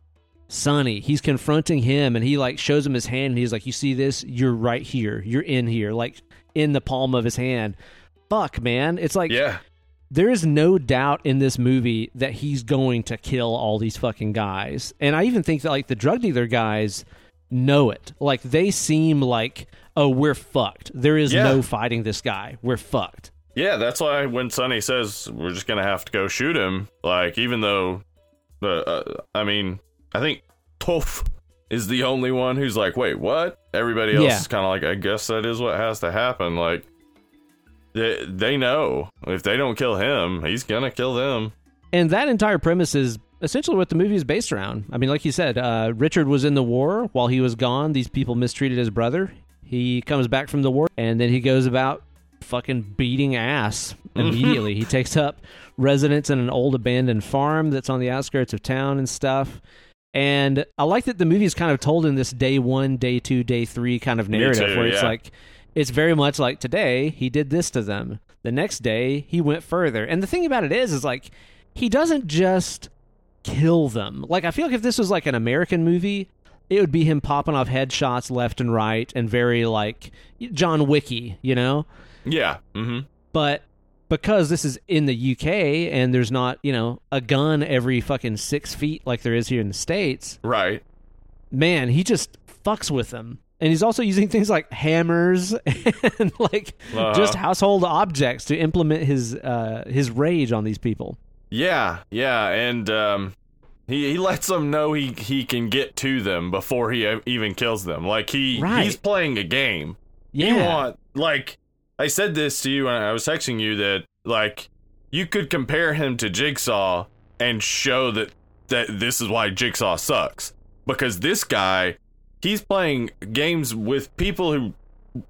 Sonny. He's confronting him, and he like shows him his hand, and he's like, you see this? You're right here. You're in here. Like, in the palm of his hand. Fuck, man. It's like... Yeah. There is no doubt in this movie that he's going to kill all these fucking guys. And I even think that, like, the drug dealer guys know it. Like, they seem like, oh, we're fucked. There is yeah. no fighting this guy. We're fucked. Yeah, that's why when Sonny says, we're just going to have to go shoot him, like, even though, uh, uh, I mean, I think Toph is the only one who's like, wait, what? Everybody else yeah. is kind of like, I guess that is what has to happen, like. They, they know if they don't kill him, he's gonna kill them. And that entire premise is essentially what the movie is based around. I mean, like you said, uh, Richard was in the war. While he was gone, these people mistreated his brother. He comes back from the war, and then he goes about fucking beating ass immediately. He takes up residence in an old abandoned farm that's on the outskirts of town and stuff. And I like that the movie is kind of told in this day one, day two, day three kind of narrative too, where yeah. it's like, it's very much like today, he did this to them. The next day, he went further. And the thing about it is, is like, he doesn't just kill them. Like, I feel like if this was like an American movie, it would be him popping off headshots left and right and very like John Wicky, you know? Yeah. Mm-hmm. But because this is in the U K and there's not, you know, a gun every fucking six feet like there is here in the States. Right. Man, he just fucks with them. And he's also using things like hammers and like uh-huh. just household objects to implement his uh, his rage on these people. Yeah, yeah, and um, he he lets them know he, he can get to them before he even kills them. Like he right. he's playing a game. Yeah, you want, like I said this to you when I was texting you that like you could compare him to Jigsaw and show that that this is why Jigsaw sucks, because this guy. He's playing games with people who,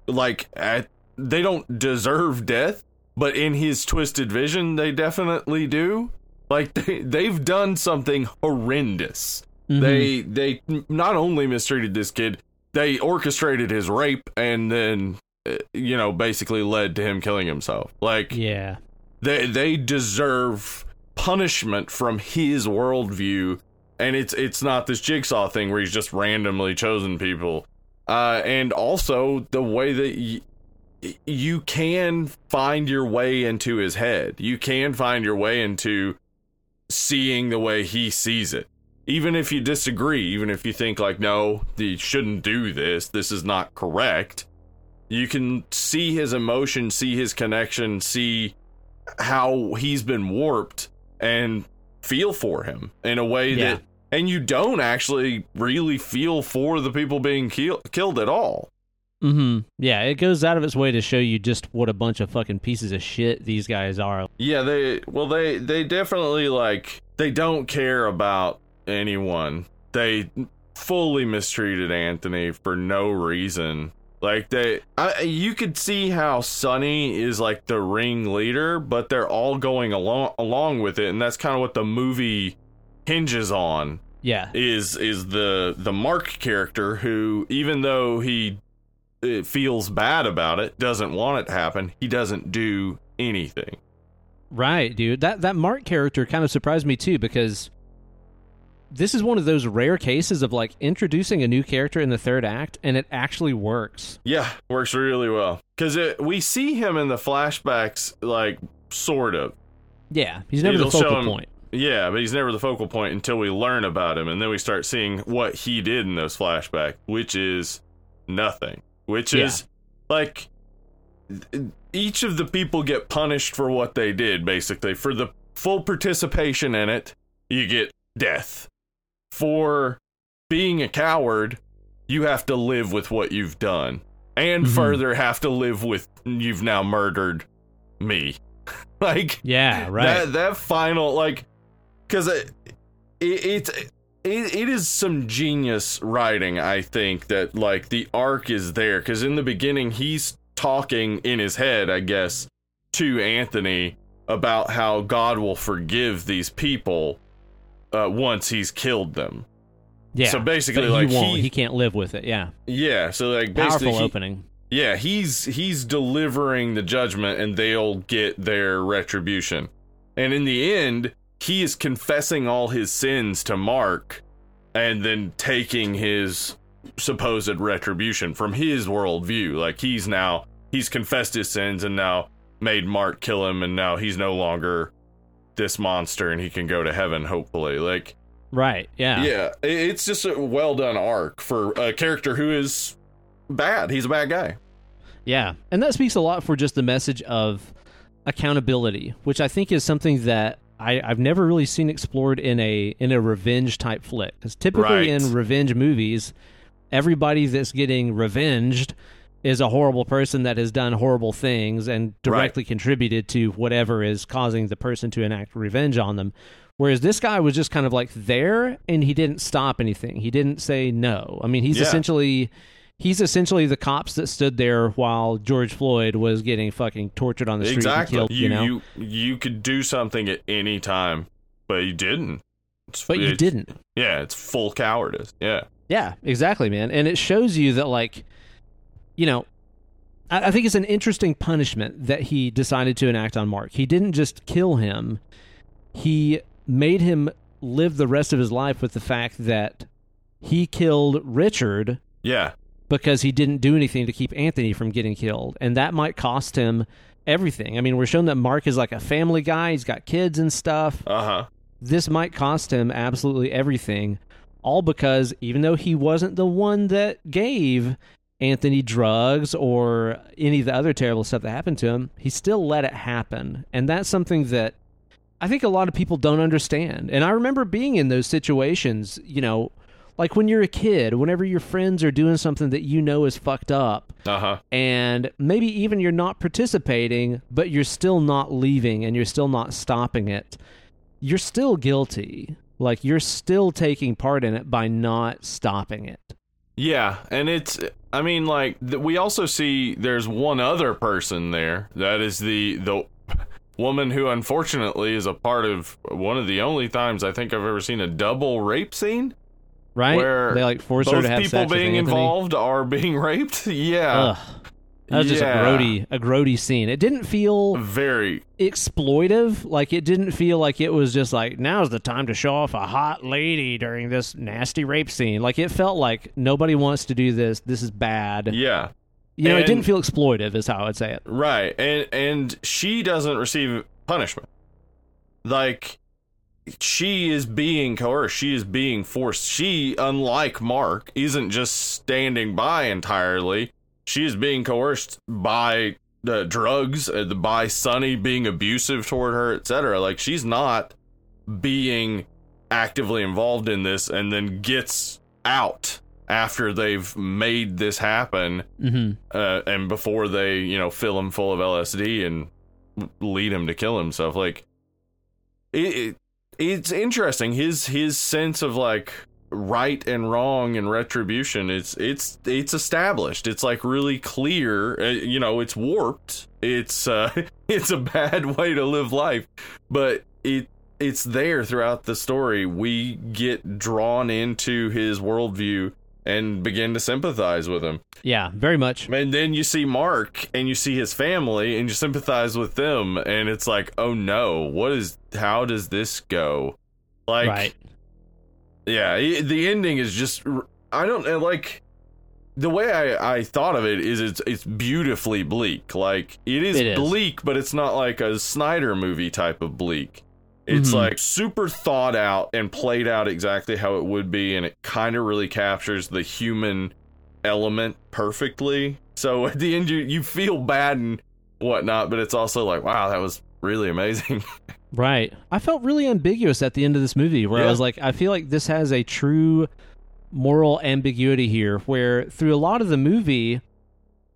like, at, they don't deserve death, but in his twisted vision, they definitely do. Like, they, they've done something horrendous. Mm-hmm. They they not only mistreated this kid, they orchestrated his rape and then, you know, basically led to him killing himself. Like, yeah, they they deserve punishment from his worldview. And it's it's not this Jigsaw thing where he's just randomly chosen people. Uh, and also the way that y- you can find your way into his head. You can find your way into seeing the way he sees it. Even if you disagree, even if you think like, no, you shouldn't do this. This is not correct. You can see his emotion, see his connection, see how he's been warped and feel for him in a way yeah. that... And you don't actually really feel for the people being kill, killed at all. Mm-hmm. Yeah, it goes out of its way to show you just what a bunch of fucking pieces of shit these guys are. Yeah, they... Well, they, they definitely, like... They don't care about anyone. They fully mistreated Anthony for no reason. Like, they... I, you could see how Sonny is, like, the ringleader, but they're all going along along with it, and that's kind of what the movie... hinges on yeah is is the the Mark character, who even though he it feels bad about it, doesn't want it to happen. He doesn't do anything. Right, dude. That that Mark character kind of surprised me too, because this is one of those rare cases of like introducing a new character in the third act and it actually works. Yeah, works really well. Because we see him in the flashbacks, like, sort of. Yeah, he's never It'll the focal him, point. Yeah, but he's never the focal point until we learn about him. And then we start seeing what he did in those flashbacks, which is nothing. Which yeah. is, like, each of the people get punished for what they did, basically. For the full participation in it, you get death. For being a coward, you have to live with what you've done. And mm-hmm. further have to live with, you've now murdered me. Like, yeah, right. That, that final, like, because it, it, it, it is some genius writing, I think, that, like, the arc is there. Because in the beginning, he's talking in his head, I guess, to Anthony about how God will forgive these people uh, once he's killed them. Yeah. So basically, like, he won't, he, he can't live with it. Yeah. Yeah. So like, basically, powerful he, opening. Yeah, he's he's delivering the judgment, and they'll get their retribution. And in the end, he is confessing all his sins to Mark, and then taking his supposed retribution from his worldview. Like he's now he's confessed his sins, and now made Mark kill him, and now he's no longer this monster, and he can go to heaven, hopefully. Like. Right, yeah. Yeah, it's just a well-done arc for a character who is bad. He's a bad guy. Yeah, and that speaks a lot for just the message of accountability, which I think is something that I, I've never really seen explored in a in a revenge-type flick. Because typically right. in revenge movies, everybody that's getting revenged is a horrible person that has done horrible things and directly right. contributed to whatever is causing the person to enact revenge on them. Whereas this guy was just kind of like there, and he didn't stop anything. He didn't say no. I mean, he's yeah. essentially he's essentially the cops that stood there while George Floyd was getting fucking tortured on the street exactly. and killed. You, you know, you, you could do something at any time, but you didn't. It's, but you didn't. Yeah, it's full cowardice. Yeah. Yeah, exactly, man. And it shows you that, like, you know, I, I think it's an interesting punishment that he decided to enact on Mark. He didn't just kill him. He made him live the rest of his life with the fact that he killed Richard yeah. because he didn't do anything to keep Anthony from getting killed. And that might cost him everything. I mean, we're shown that Mark is like a family guy. He's got kids and stuff. Uh-huh. This might cost him absolutely everything, all because even though he wasn't the one that gave Anthony drugs or any of the other terrible stuff that happened to him, he still let it happen. And that's something that I think a lot of people don't understand. And I remember being in those situations, you know, like when you're a kid, whenever your friends are doing something that you know is fucked up, uh-huh. and maybe even you're not participating, but you're still not leaving and you're still not stopping it, you're still guilty. Like, you're still taking part in it by not stopping it. Yeah, and it's, I mean, like, th- we also see there's one other person there. That is the... the- woman who unfortunately is a part of one of the only times I think I've ever seen a double rape scene, right? Where they like force her to have sex with Anthony. Both people being involved are being raped. Yeah, Ugh. that was yeah. just a grody, a grody scene. It didn't feel very exploitive. Like it didn't feel like it was just like now's the time to show off a hot lady during this nasty rape scene. Like it felt like nobody wants to do this. This is bad. Yeah. You know, and, it didn't feel exploitive is how I'd say it. Right. And and she doesn't receive punishment. Like, she is being coerced. She is being forced. She, unlike Mark, isn't just standing by entirely. She is being coerced by uh, drugs, uh, by Sonny being abusive toward her, et cetera. Like, she's not being actively involved in this and then gets out after they've made this happen, mm-hmm. uh, and before they, you know, fill him full of L S D and lead him to kill himself. Like, it, it it's interesting. His his sense of like right and wrong and retribution. It's it's it's established. It's like really clear. Uh, you know, it's warped. It's uh, it's a bad way to live life, but it. It's there throughout the story. We get drawn into his worldview and begin to sympathize with him. Yeah, very much. And then you see Mark and you see his family and you sympathize with them. And it's like, oh no, what is, how does this go? Like, right. Yeah, the ending is just, I don't, like, the way I, I thought of it is it's it's beautifully bleak. Like, it is, it is bleak, but it's not like a Snyder movie type of bleak. It's mm-hmm. like super thought out and played out exactly how it would be, and it kind of really captures the human element perfectly. So at the end, you, you feel bad and whatnot, but it's also like, wow, that was really amazing. Right. I felt really ambiguous at the end of this movie, where yeah. I was like, I feel like this has a true moral ambiguity here, where through a lot of the movie,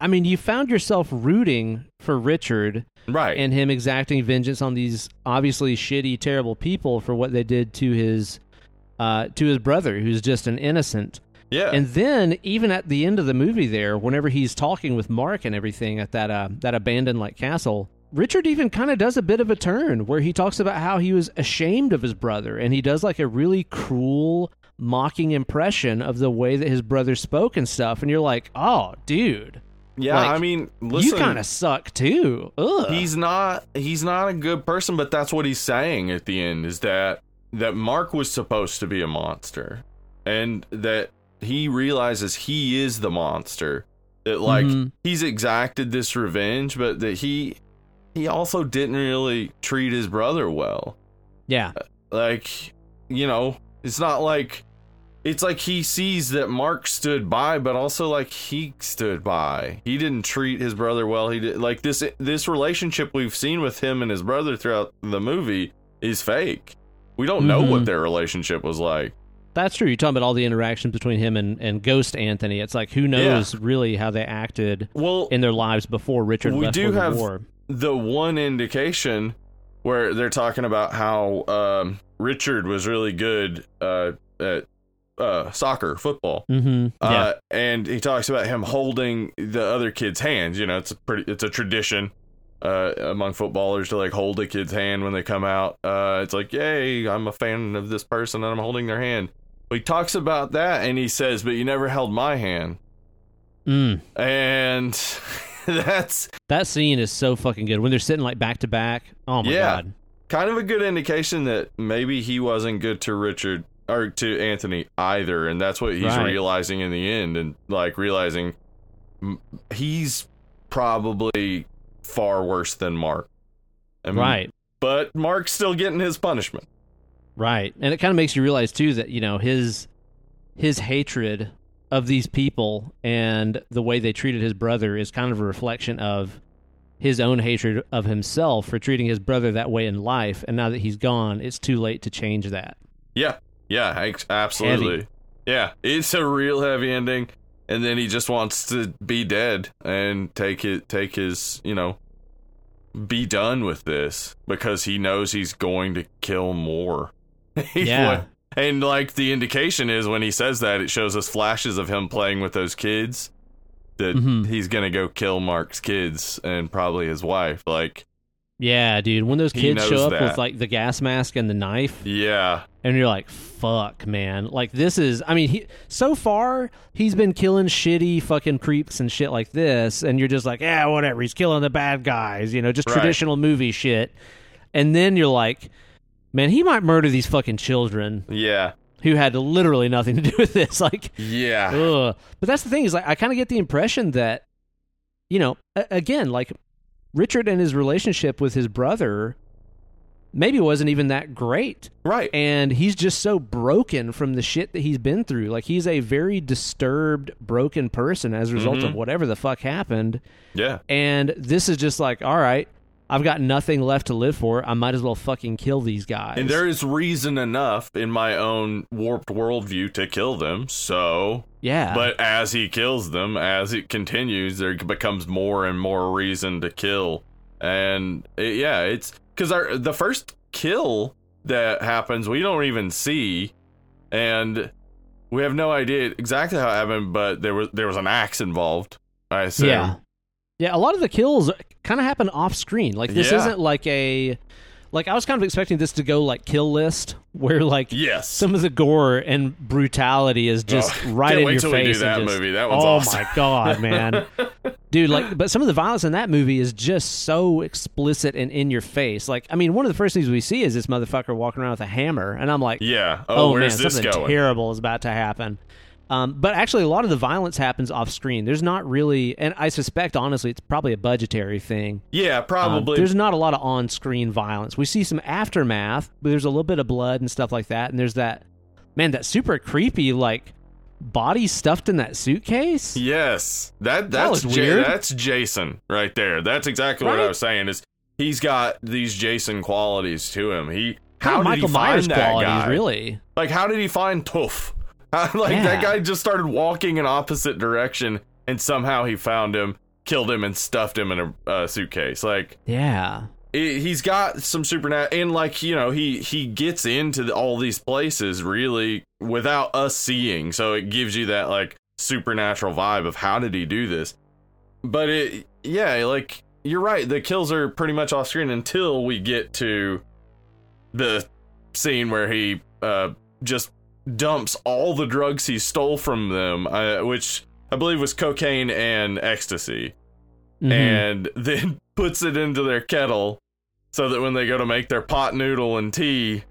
I mean, you found yourself rooting for Richard, right, and him exacting vengeance on these obviously shitty, terrible people for what they did to his uh, to his brother, who's just an innocent. Yeah. And then even at the end of the movie there, whenever he's talking with Mark and everything at that uh, that abandoned like castle, Richard even kind of does a bit of a turn where he talks about how he was ashamed of his brother, and he does like a really cruel, mocking impression of the way that his brother spoke and stuff. And you're like, oh, dude. Yeah, like, I mean, listen, you kind of suck too. Ugh. He's not he's not a good person, but that's what he's saying at the end, is that that Mark was supposed to be a monster, and that he realizes he is the monster. That, like, mm-hmm. he's exacted this revenge, but that he... he also didn't really treat his brother well. Yeah. Like, you know, it's not like, it's like he sees that Mark stood by, but also like he stood by. He didn't treat his brother well. He did, like, this, this relationship we've seen with him and his brother throughout the movie is fake. We don't mm-hmm. know what their relationship was like. That's true. You're talking about all the interactions between him and, and Ghost Anthony. It's like, who knows yeah. really how they acted well, in their lives before Richard we left do for the have, war. The one indication where they're talking about how um, Richard was really good uh, at uh, soccer, football, mm-hmm. uh, yeah. and he talks about him holding the other kid's hands. You know, it's a pretty, it's a tradition uh, among footballers to like hold a kid's hand when they come out. Uh, it's like, yay, I'm a fan of this person and I'm holding their hand. But he talks about that and he says, "But you never held my hand," mm. and. That's that scene is so fucking good when they're sitting like back to back. Oh my yeah, god! Kind of a good indication that maybe he wasn't good to Richard or to Anthony either, and that's what he's right. realizing in the end, and like realizing he's probably far worse than Mark. I mean, right, but Mark's still getting his punishment. Right, and it kind of makes you realize too that, you know, his his hatred of these people and the way they treated his brother is kind of a reflection of his own hatred of himself for treating his brother that way in life. And now that he's gone, it's too late to change that. Yeah. Yeah, absolutely. Heavy. Yeah. It's a real heavy ending. And then he just wants to be dead and take it, take his, you know, be done with this, because he knows he's going to kill more. Yeah. Like, and, like, the indication is when he says that, it shows us flashes of him playing with those kids, that mm-hmm. he's going to go kill Mark's kids and probably his wife. Like, yeah, dude. When those kids show up that. with, like, the gas mask and the knife. Yeah. And you're like, fuck, man. Like, this is, I mean, he so far, he's been killing shitty fucking creeps and shit like this. And you're just like, yeah, whatever. He's killing the bad guys, you know, just right. traditional movie shit. And then you're like, man, he might murder these fucking children. Yeah. Who had literally nothing to do with this. Like, yeah. Ugh. But that's the thing, is like, I kind of get the impression that, you know, a- again, like, Richard and his relationship with his brother maybe wasn't even that great. Right. And he's just so broken from the shit that he's been through. Like, he's a very disturbed, broken person as a result mm-hmm. of whatever the fuck happened. Yeah. And this is just like, all right, I've got nothing left to live for. I might as well fucking kill these guys. And there is reason enough in my own warped worldview to kill them, so... Yeah. But as he kills them, as it continues, there becomes more and more reason to kill. And, it, yeah, it's... Because the first kill that happens, we don't even see, and we have no idea exactly how it happened, but there was, there was an axe involved, I assume. Yeah. Yeah, a lot of the kills kind of happen off screen. Like, this yeah. isn't like a... Like, I was kind of expecting this to go, like, Kill List, where, like, yes. some of the gore and brutality is just oh, right in your face. Can't wait till we do that just, movie. That one's oh awesome. Oh, my God, man. Dude, like, but some of the violence in that movie is just so explicit and in your face. Like, I mean, one of the first things we see is this motherfucker walking around with a hammer, and I'm like, yeah, oh, oh where's man, this something going? Terrible is about to happen. Um, but actually, a lot of the violence happens off screen. There's not really, and I suspect, honestly, it's probably a budgetary thing. Yeah, probably. Um, there's not a lot of on-screen violence. We see some aftermath, but there's a little bit of blood and stuff like that. And there's that, man, that super creepy, like, body stuffed in that suitcase. Yes, that that's that was weird. Ja- that's Jason right there. That's exactly right? What I was saying. Is he's got these Jason qualities to him. He how did Michael he find Myers that qualities, guy? Really? Like, how did he find Toof? Like, yeah. That guy just started walking in opposite direction, and somehow he found him, killed him, and stuffed him in a uh, suitcase. Like, yeah, it, he's got some supernatural, and like, you know, he he gets into the, all these places really without us seeing, so it gives you that like supernatural vibe of how did he do this. But it, yeah, like you're right, the kills are pretty much off screen until we get to the scene where he uh, just. dumps all the drugs he stole from them, uh, which I believe was cocaine and ecstasy, mm-hmm. and then puts it into their kettle so that when they go to make their pot noodle and tea,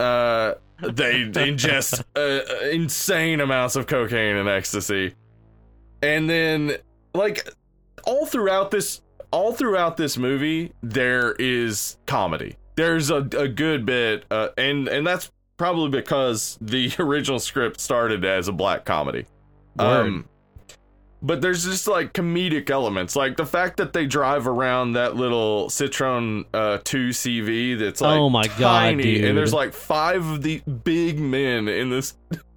uh, they ingest uh, insane amounts of cocaine and ecstasy. And then, like, all throughout this, all throughout this movie, there is comedy. There's a, a good bit, uh, and and that's. Probably because the original script started as a black comedy. Um, but there's just, like, comedic elements. Like, the fact that they drive around that little Citroen uh, two C V that's, like, oh my tiny. God, dude. And there's, like, five of the big men in this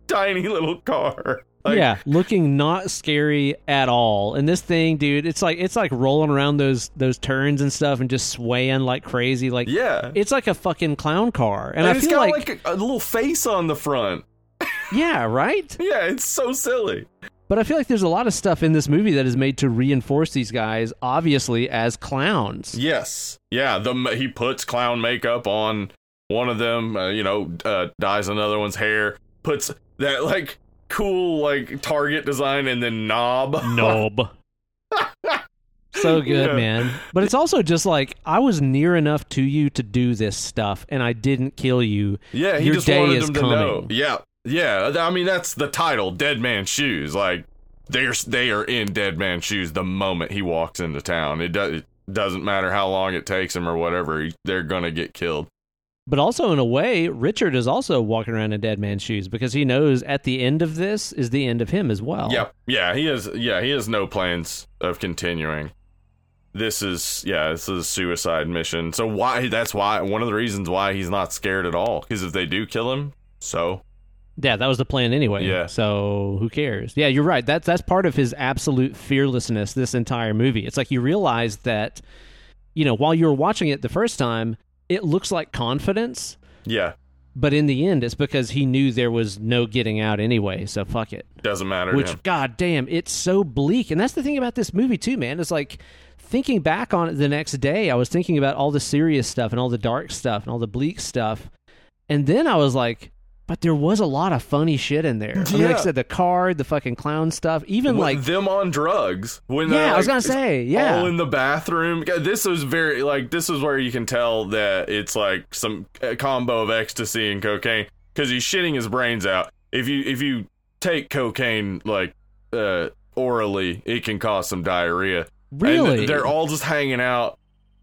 tiny little car. Like, yeah, looking not scary at all. And this thing, dude, it's like it's like rolling around those those turns and stuff and just swaying like crazy. Like, yeah, it's like a fucking clown car. And, and I it's feel got like, like a, a little face on the front. Yeah, right? Yeah, it's so silly. But I feel like there's a lot of stuff in this movie that is made to reinforce these guys, obviously, as clowns. Yes. Yeah, the he puts clown makeup on one of them, uh, you know, uh, dyes another one's hair, puts that, like... cool, like, target design and then knob. Knob. So good, yeah. Man. But it's also just like, I was near enough to you to do this stuff, and I didn't kill you. Yeah, he Your just day wanted is them to coming. Know. Yeah, yeah. I mean, that's the title, Dead Man's Shoes. Like, they're, they are in Dead Man's Shoes the moment he walks into town. It, do, it doesn't matter how long it takes him or whatever. They're going to get killed. But also, in a way, Richard is also walking around in Dead Man's Shoes because he knows at the end of this is the end of him as well. Yeah, yeah, he has. Yeah, he has no plans of continuing. This is, yeah, this is a suicide mission. So why? That's why one of the reasons why he's not scared at all. Because if they do kill him, so yeah, that was the plan anyway. Yeah. So who cares? Yeah, you're right. That's that's part of his absolute fearlessness. This entire movie, it's like you realize that, you know, while you were watching it the first time. It looks like confidence. Yeah. But in the end, it's because he knew there was no getting out anyway, so fuck it. Doesn't matter. Which, him. God damn, it's so bleak. And that's the thing about this movie, too, man. It's like, thinking back on it the next day, I was thinking about all the serious stuff and all the dark stuff and all the bleak stuff. And then I was like, but there was a lot of funny shit in there. Yeah. I mean, like I said, the card, the fucking clown stuff, even when, like... them on drugs. When yeah, like, I was going to say, yeah. All in the bathroom. This was very, like, this is where you can tell that it's, like, some a combo of ecstasy and cocaine. Because he's shitting his brains out. If you if you take cocaine, like, uh, orally, it can cause some diarrhea. Really? And they're all just hanging out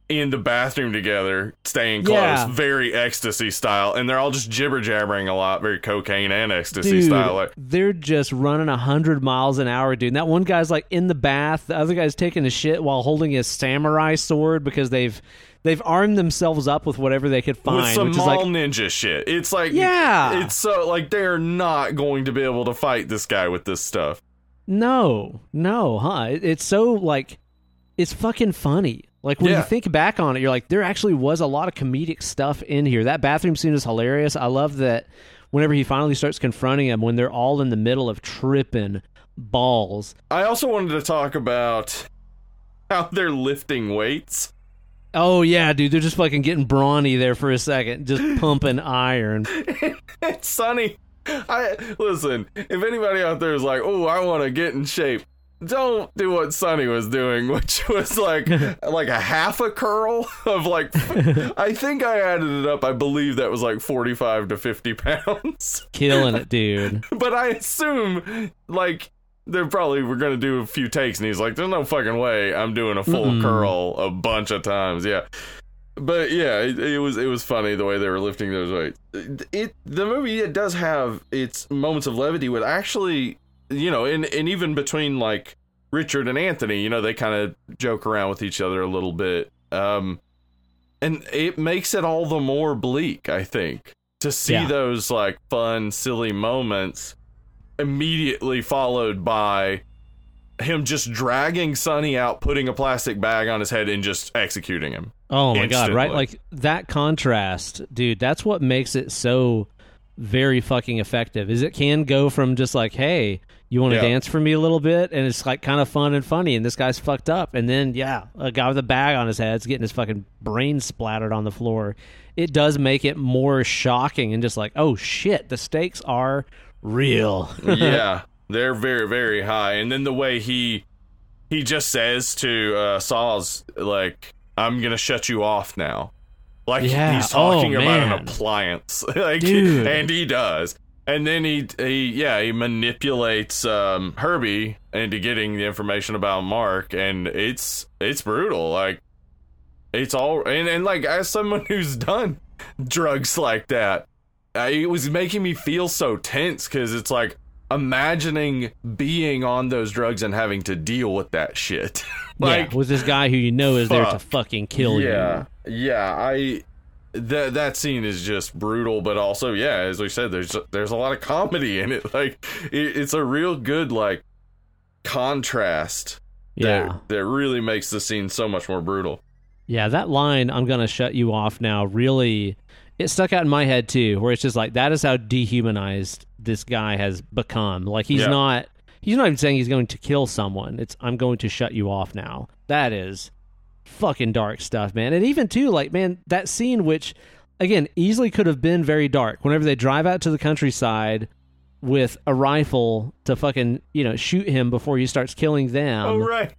in the bathroom together, staying close, yeah. Very ecstasy style, and they're all just jibber jabbering a lot, very cocaine and ecstasy dude, style. Like, they're just running a hundred miles an hour, dude. And that one guy's like in the bath, the other guy's taking a shit while holding his samurai sword because they've they've armed themselves up with whatever they could find. With some which mall is like, ninja shit. It's like yeah, it's so like they're not going to be able to fight this guy with this stuff. No, no, huh? It's so like it's fucking funny. Like, when yeah. you think back on it, you're like, there actually was a lot of comedic stuff in here. That bathroom scene is hilarious. I love that whenever he finally starts confronting him, when they're all in the middle of tripping balls. I also wanted to talk about how they're lifting weights. Oh, yeah, dude. They're just fucking getting brawny there for a second, just pumping iron. Sonny, I, listen, if anybody out there is like, oh, I want to get in shape. don't do what Sonny was doing, which was like like a half a curl of like, I think I added it up, I believe that was like forty-five to fifty pounds. Killing it, dude. But I assume like they probably were going to do a few takes, and he's like, there's no fucking way I'm doing a full mm. curl a bunch of times. Yeah. But yeah, it, it was it was funny the way they were lifting those weights. It, it the movie it does have its moments of levity with actually, you know, and, and even between like Richard and Anthony, you know, they kind of joke around with each other a little bit. Um, and it makes it all the more bleak, I think, to see yeah. those like fun, silly moments immediately followed by him just dragging Sonny out, putting a plastic bag on his head, and just executing him. Oh my instantly. God, right? Like that contrast, dude, that's what makes it so very fucking effective, is it can go from just like, hey, you want to yeah. dance for me a little bit, and it's like kind of fun and funny, and this guy's fucked up, and then yeah, a guy with a bag on his head's getting his fucking brain splattered on the floor. It does make it more shocking and just like, oh shit, the stakes are real. Yeah, they're very, very high. And then the way he he just says to uh Saws, like, I'm gonna shut you off now. Like, yeah. he's talking oh, about an appliance. Like, dude. And he does. And then he, he, yeah, he manipulates um, Herbie into getting the information about Mark, and it's it's brutal. Like, it's all, and, and like, as someone who's done drugs like that, I, it was making me feel so tense, because it's like, imagining being on those drugs and having to deal with that shit. Like, yeah, with this guy who you know is fuck. there to fucking kill yeah. you. Yeah, I that that scene is just brutal, but also, yeah, as we said, there's there's a lot of comedy in it. Like, it, it's a real good like contrast. Yeah, that, that really makes the scene so much more brutal. Yeah, that line, I'm gonna shut you off now, really, it stuck out in my head too, where it's just like, that is how dehumanized this guy has become. Like, he's yeah. not he's not even saying he's going to kill someone. It's, I'm going to shut you off now. That is fucking dark stuff, man. And even too, like, man, that scene, which again easily could have been very dark, whenever they drive out to the countryside with a rifle to fucking, you know, shoot him before he starts killing them. Oh, right.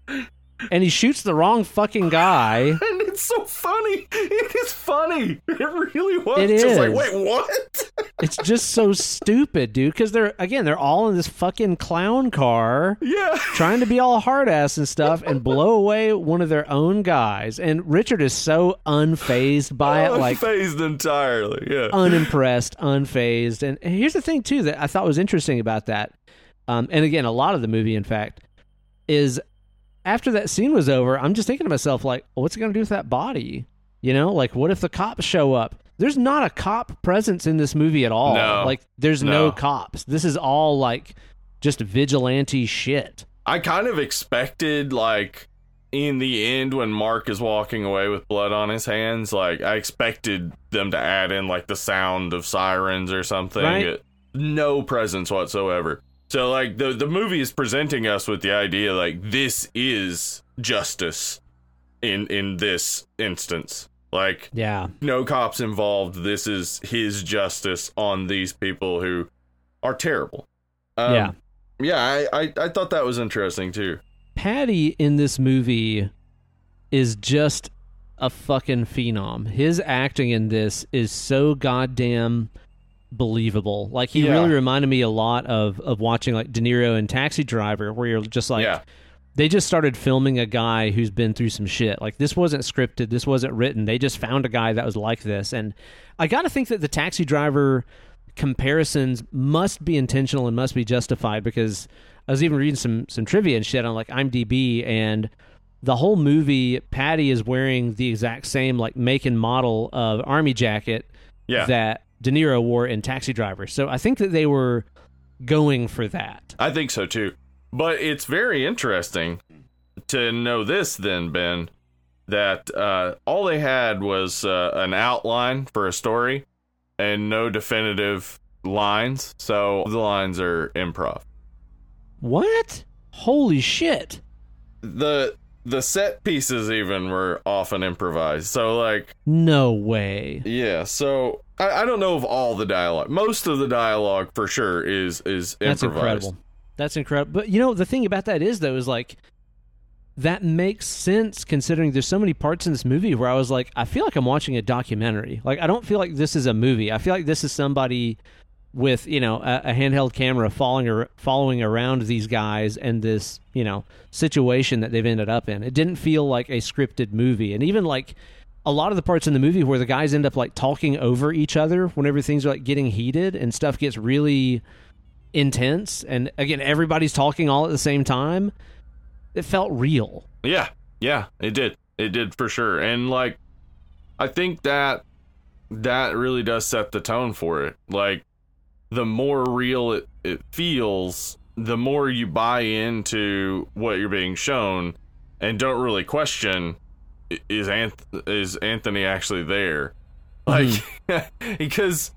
And he shoots the wrong fucking guy. And it's so funny. It is funny. It really was. It just is. Like, wait, what? It's just so stupid, dude. Because they're, again, they're all in this fucking clown car. Yeah. Trying to be all hard ass and stuff and blow away one of their own guys. And Richard is so unfazed by oh, it. Like, unfazed entirely. Yeah. Unimpressed, unfazed. And here's the thing, too, that I thought was interesting about that. Um, and again, a lot of the movie, in fact, is, after that scene was over, I'm just thinking to myself, like, well, what's it going to do with that body? You know, like, what if the cops show up? There's not a cop presence in this movie at all. No, like, there's no. no cops. This is all, like, just vigilante shit. I kind of expected, like, in the end when Mark is walking away with blood on his hands, like, I expected them to add in, like, the sound of sirens or something. Right? No presence whatsoever. So, like, the the movie is presenting us with the idea, like, this is justice in in this instance. Like, yeah, no cops involved. This is his justice on these people who are terrible. Um, yeah. Yeah, I, I, I thought that was interesting, too. Patty in this movie is just a fucking phenom. His acting in this is so goddamn believable. Like, he yeah. really reminded me a lot of of watching like De Niro and Taxi Driver, where you're just like, yeah. they just started filming a guy who's been through some shit. Like, this wasn't scripted, this wasn't written, they just found a guy that was like this. And I gotta think that the Taxi Driver comparisons must be intentional and must be justified, because I was even reading some some trivia and shit on like IMDb, and the whole movie Patty is wearing the exact same like make and model of army jacket yeah. that De Niro wore in Taxi Driver. So I think that they were going for that. I think so, too. But it's very interesting to know this then, Ben, that uh, all they had was uh, an outline for a story and no definitive lines. So the lines are improv. What? Holy shit. The the set pieces even were often improvised. So, like, no way. Yeah, so I, I don't know of all the dialogue. Most of the dialogue, for sure, is is improvised. That's incredible. That's incredible. But, you know, the thing about that is, though, is like, that makes sense considering there's so many parts in this movie where I was like, I feel like I'm watching a documentary. Like, I don't feel like this is a movie. I feel like this is somebody with, you know, a, a handheld camera following, or, following around these guys and this, you know, situation that they've ended up in. It didn't feel like a scripted movie. And even, like, a lot of the parts in the movie where the guys end up, like, talking over each other whenever things are, like, getting heated and stuff gets really intense. And, again, everybody's talking all at the same time. It felt real. Yeah, yeah, it did. It did for sure. And, like, I think that that really does set the tone for it. Like, the more real it, it feels, the more you buy into what you're being shown and don't really question, is, Anth- is Anthony actually there? Like, mm-hmm. because...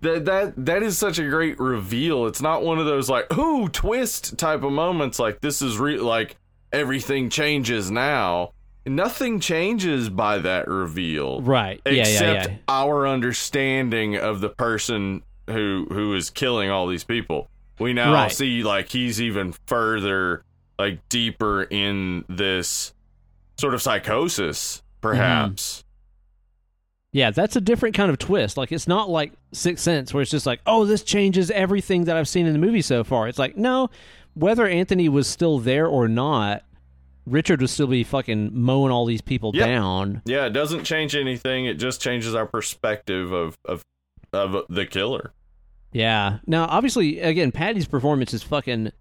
That that that is such a great reveal. It's not one of those like, ooh, twist type of moments. Like, this is real. Like, everything changes now. Nothing changes by that reveal, right? Except yeah, yeah, yeah. our understanding of the person who who is killing all these people. We now right. see like he's even further, like deeper in this sort of psychosis, perhaps. Mm. Yeah, that's a different kind of twist. Like, it's not like Sixth Sense where it's just like, oh, this changes everything that I've seen in the movie so far. It's like, no, whether Anthony was still there or not, Richard would still be fucking mowing all these people yeah. down. Yeah, it doesn't change anything. It just changes our perspective of, of of the killer. Yeah. Now, obviously, again, Patty's performance is fucking,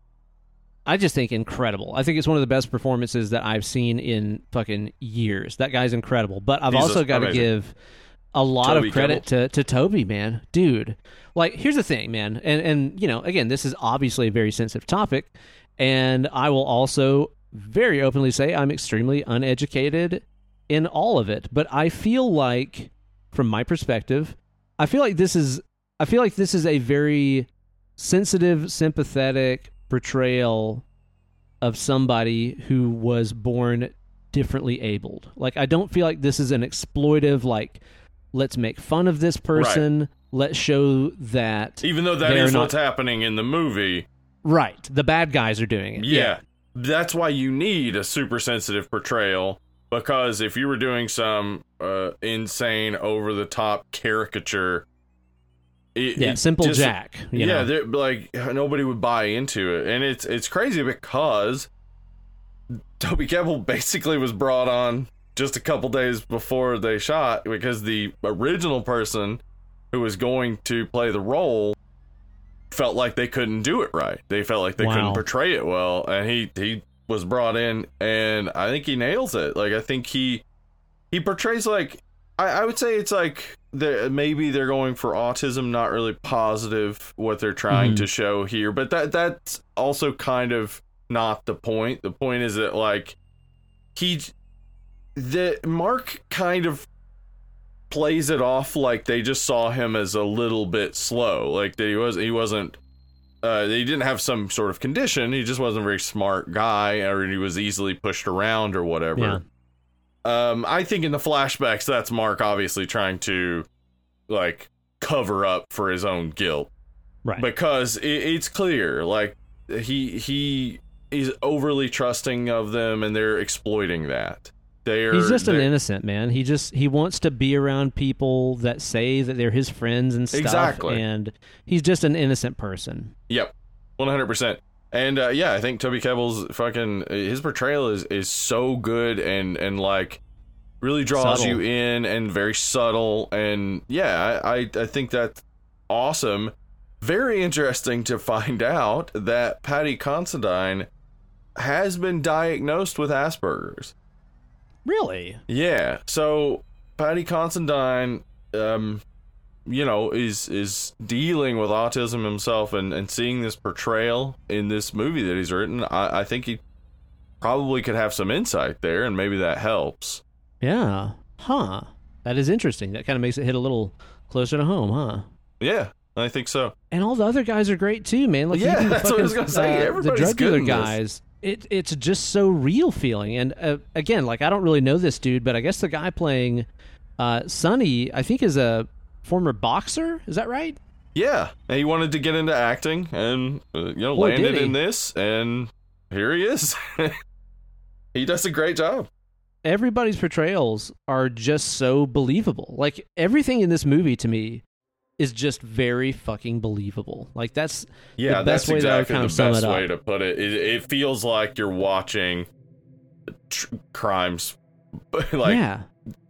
I just think, incredible. I think it's one of the best performances that I've seen in fucking years. That guy's incredible. But I've He's also got to give a lot Toby of credit to, to Toby, man. Dude. Like, here's the thing, man. And, and, you know, again, this is obviously a very sensitive topic. And I will also very openly say I'm extremely uneducated in all of it. But I feel like, from my perspective, I feel like this is, I feel like this is a very sensitive, sympathetic portrayal of somebody who was born differently abled. Like, I don't feel like this is an exploitive, like, let's make fun of this person. Right. Let's show that. Even though that is not... what's happening in the movie. Right. The bad guys are doing it. Yeah. yeah. That's why you need a super sensitive portrayal, because if you were doing some uh, insane, over the top caricature, It, yeah, simple just, Jack. You yeah, know? Like, nobody would buy into it. And it's it's crazy because Toby Kebbell basically was brought on just a couple days before they shot, because the original person who was going to play the role felt like they couldn't do it right. They felt like they wow. couldn't portray it well. And he, he was brought in, and I think he nails it. Like, I think he, he portrays, like, I, I would say it's like... They're, maybe they're going for autism, not really positive what they're trying mm. to show here, but that that's also kind of not the point. The point is that, like, he the Mark kind of plays it off like they just saw him as a little bit slow, like that he was he wasn't uh he didn't have some sort of condition, he just wasn't a very smart guy, or he was easily pushed around or whatever. Yeah. Um, I think in the flashbacks, that's Mark obviously trying to, like, cover up for his own guilt. Right. Because it, it's clear, like, he he is overly trusting of them, and they're exploiting that. They're, He's just an innocent, man. He just, he wants to be around people that say that they're his friends and stuff. Exactly. And he's just an innocent person. Yep. one hundred percent. And, uh, yeah, I think Toby Kebbell's fucking... His portrayal is, is so good and, and, like, really draws subtle. You in, and very subtle. And, yeah, I, I think that's awesome. Very interesting to find out that Patty Considine has been diagnosed with Asperger's. Really? Yeah. So, Patty Considine, um, you know, is is dealing with autism himself, and, and seeing this portrayal in this movie that he's written, I, I think he probably could have some insight there, and maybe that helps. Yeah. Huh. That is interesting. That kind of makes it hit a little closer to home, huh? Yeah, I think so. And all the other guys are great, too, man. Like, yeah, that's fucking, what I was going to say. Uh, Everybody's the drug dealer guys, it, it's just so real feeling. And, uh, again, like, I don't really know this dude, but I guess the guy playing uh, Sonny, I think, is a... former boxer, is that right? Yeah, and he wanted to get into acting, and uh, you know, Boy, landed in this, and here he is. He does a great job. Everybody's portrayals are just so believable. Like, everything in this movie to me is just very fucking believable. Like, that's yeah, the best that's way exactly that I kind of sum it up. Way to put it. it. It feels like you're watching tr- crimes like yeah.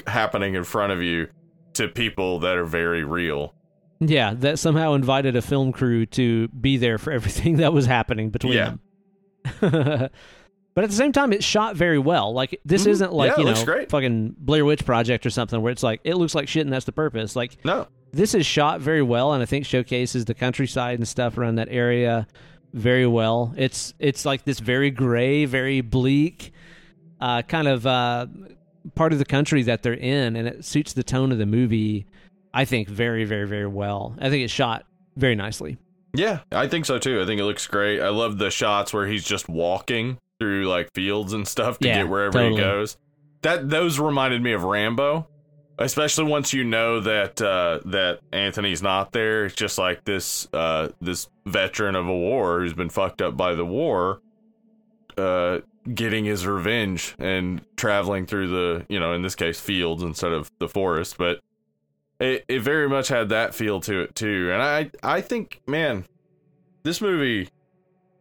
happening in front of you to people that are very real. Yeah, that somehow invited a film crew to be there for everything that was happening between yeah. them. But at the same time, it's shot very well. Like, this mm-hmm. isn't like, yeah, you know, great. fucking Blair Witch Project or something where it's like, it looks like shit and that's the purpose. Like, no. This is shot very well, and I think showcases the countryside and stuff around that area very well. It's it's like this very gray, very bleak uh, kind of uh, part of the country that they're in, and it suits the tone of the movie, I think, very, very, very well. I think it's shot very nicely. Yeah, I think so, too. I think it looks great. I love the shots where he's just walking through like fields and stuff to yeah, get wherever totally. he goes. That those reminded me of Rambo, especially once you know that uh, that Anthony's not there. It's just like this uh, this veteran of a war who's been fucked up by the war, uh, getting his revenge and traveling through the, you know, in this case fields instead of the forest. But it it very much had that feel to it too. And I I think, man, this movie.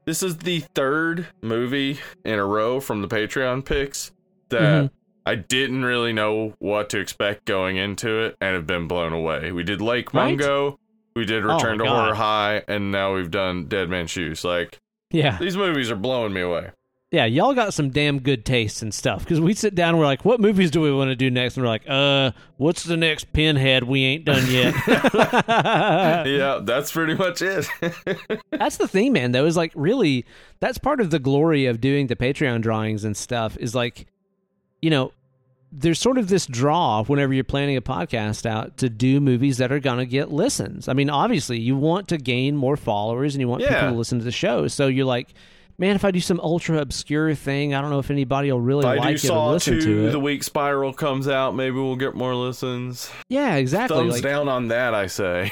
This is the third movie in a row from the Patreon picks that mm-hmm. I didn't really know what to expect going into it and have been blown away. We did Lake right? Mungo, we did Return oh to God. Horror High, and now we've done Dead Man's Shoes. Like, yeah, these movies are blowing me away. Yeah, y'all got some damn good taste and stuff, because we sit down and we're like, what movies do we want to do next? And we're like, uh, what's the next Pinhead we ain't done yet? Yeah, that's pretty much it. That's the thing, man, though, is like, really, that's part of the glory of doing the Patreon drawings and stuff is like, you know, there's sort of this draw whenever you're planning a podcast out to do movies that are going to get listens. I mean, obviously, you want to gain more followers and you want yeah. people to listen to the show. So you're like, man, if I do some ultra obscure thing, I don't know if anybody will really if like it or listen two, to it. The Week Spiral comes out, maybe we'll get more listens. Yeah, exactly. Thumbs like, down on that, I say.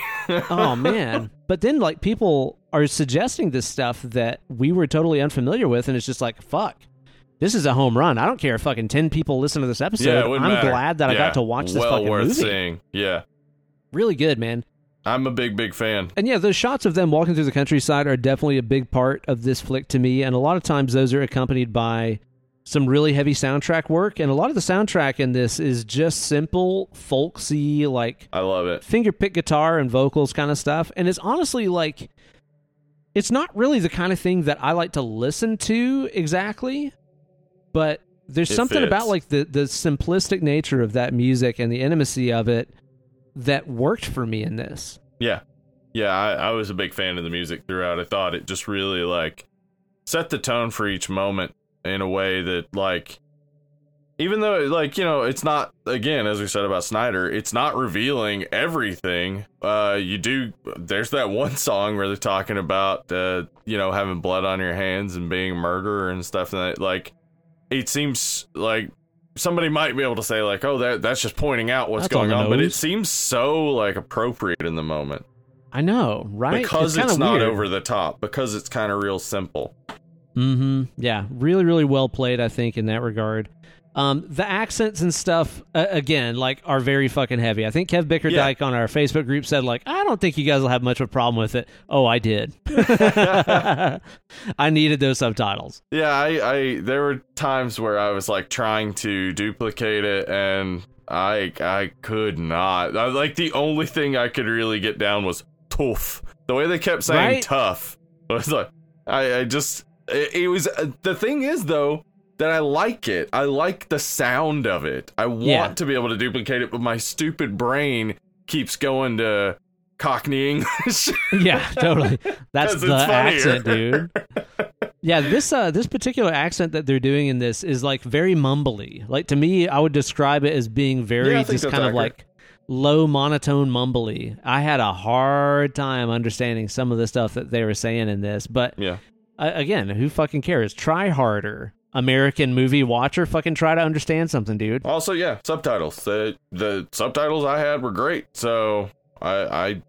Oh, man. But then, like, people are suggesting this stuff that we were totally unfamiliar with, and it's just like, fuck, this is a home run. I don't care if fucking ten people listen to this episode. Yeah, it wouldn't I'm matter. glad that yeah, I got to watch this well fucking movie. Well worth seeing. Yeah. Really good, man. I'm a big, big fan. And yeah, those shots of them walking through the countryside are definitely a big part of this flick to me. And a lot of times those are accompanied by some really heavy soundtrack work. And a lot of the soundtrack in this is just simple, folksy, like... I love it. Fingerpick guitar and vocals kind of stuff. And it's honestly like... It's not really the kind of thing that I like to listen to exactly. But there's it something fits. about like the, the simplistic nature of that music and the intimacy of it that worked for me in this. Yeah. Yeah, I, I was a big fan of the music throughout. I thought it just really, like, set the tone for each moment in a way that, like, even though, like, you know, it's not, again, as we said about Snyder, it's not revealing everything. Uh, you do, there's that one song where they're talking about, uh, you know, having blood on your hands and being a murderer and stuff. And that, like, it seems like somebody might be able to say, like, oh, that that's just pointing out what's that's going on, but it seems so, like, appropriate in the moment. I know, right? Because it's, it's not weird. over the top, because it's kind of real simple. Mm-hmm. Yeah, really, really well played, I think, in that regard. Um, the accents and stuff, uh, again, like, are very fucking heavy. I think Kev Bickerdike yeah. on our Facebook group said, like, I don't think you guys will have much of a problem with it. Oh, I did. I needed those subtitles. Yeah, I, I, there were times where I was, like, trying to duplicate it, and I, I could not. I, like, the only thing I could really get down was tough. The way they kept saying right? tough. I was like, I, I just, it, it was, the thing is, though, that I like it. I like the sound of it. I want yeah. to be able to duplicate it, but my stupid brain keeps going to Cockney English. Yeah, totally. That's the accent, dude. Yeah, this uh, this particular accent that they're doing in this is like very mumbly. Like, to me, I would describe it as being very yeah, just kind accurate. of like low monotone mumbly. I had a hard time understanding some of the stuff that they were saying in this, but yeah. uh, again, who fucking cares? Try harder. American movie watcher, fucking try to understand something, dude. Also, yeah, subtitles. The the subtitles I had were great, so I I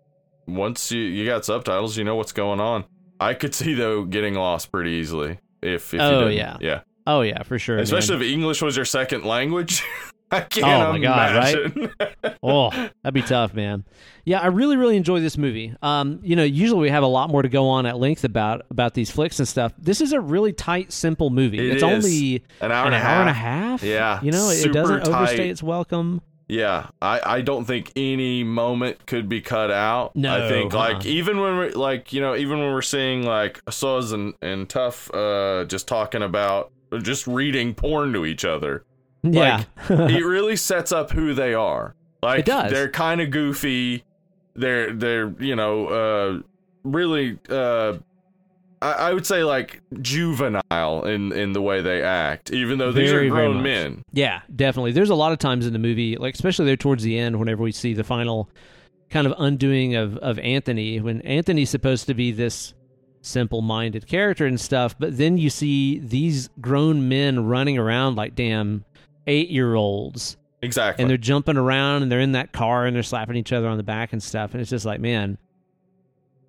once you, you got subtitles, you know what's going on. I could see, though, getting lost pretty easily. If, if oh, you didn't. yeah. Yeah. Oh, yeah, for sure. Especially man. if English was your second language. I can't oh, my imagine. God, right? Oh, that'd be tough, man. Yeah, I really, really enjoy this movie. Um, you know, usually we have a lot more to go on at length about about these flicks and stuff. This is a really tight, simple movie. It it's is. only an hour, an and, a hour and a half. Yeah. You know, it doesn't tight. overstay its welcome. Yeah, I, I don't think any moment could be cut out. No, I think huh. like even when we're like you know even when we're seeing like Soz and and Tuff uh, just talking about just reading porn to each other. Yeah, like, it really sets up who they are. Like it does. They're kind of goofy. They're they're you know uh, really uh, I, I would say like juvenile in, in the way they act, even though these very, are grown men. Yeah, definitely. There's a lot of times in the movie, like especially there towards the end, whenever we see the final kind of undoing of, of Anthony, when Anthony's supposed to be this simple-minded character and stuff, but then you see these grown men running around like damn eight-year-olds. Exactly. And they're jumping around, and they're in that car, and they're slapping each other on the back and stuff, and it's just like, man,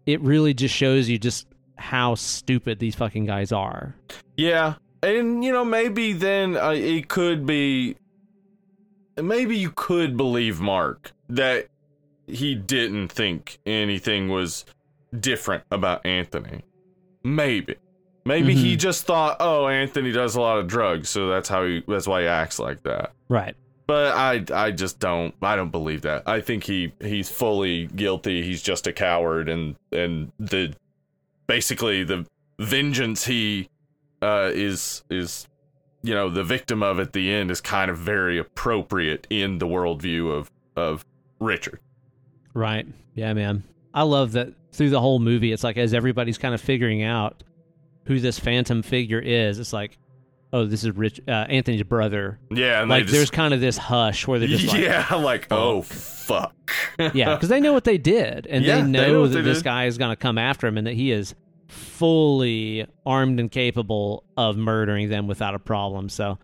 it really just shows you just how stupid these fucking guys are. Yeah. And, you know, maybe then uh, it could be... Maybe you could believe Mark that he didn't think anything was different about Anthony. Maybe. Maybe mm-hmm. he just thought, oh, Anthony does a lot of drugs, so that's how he, that's why he acts like that. Right. But I, I just don't, I don't believe that. I think he, he's fully guilty. He's just a coward, and, and the... Basically, the vengeance he uh, is, is, you know, the victim of at the end is kind of very appropriate in the worldview of, of Richard. Right. Yeah, man. I love that through the whole movie, it's like as everybody's kind of figuring out who this phantom figure is, it's like, oh, this is Rich uh, Anthony's brother. Yeah. And like just, there's kind of this hush where they're just like, yeah, like, oh, fuck. Yeah, because they know what they did, and yeah, they know, they know that they this did. guy is going to come after him, and that he is fully armed and capable of murdering them without a problem. So,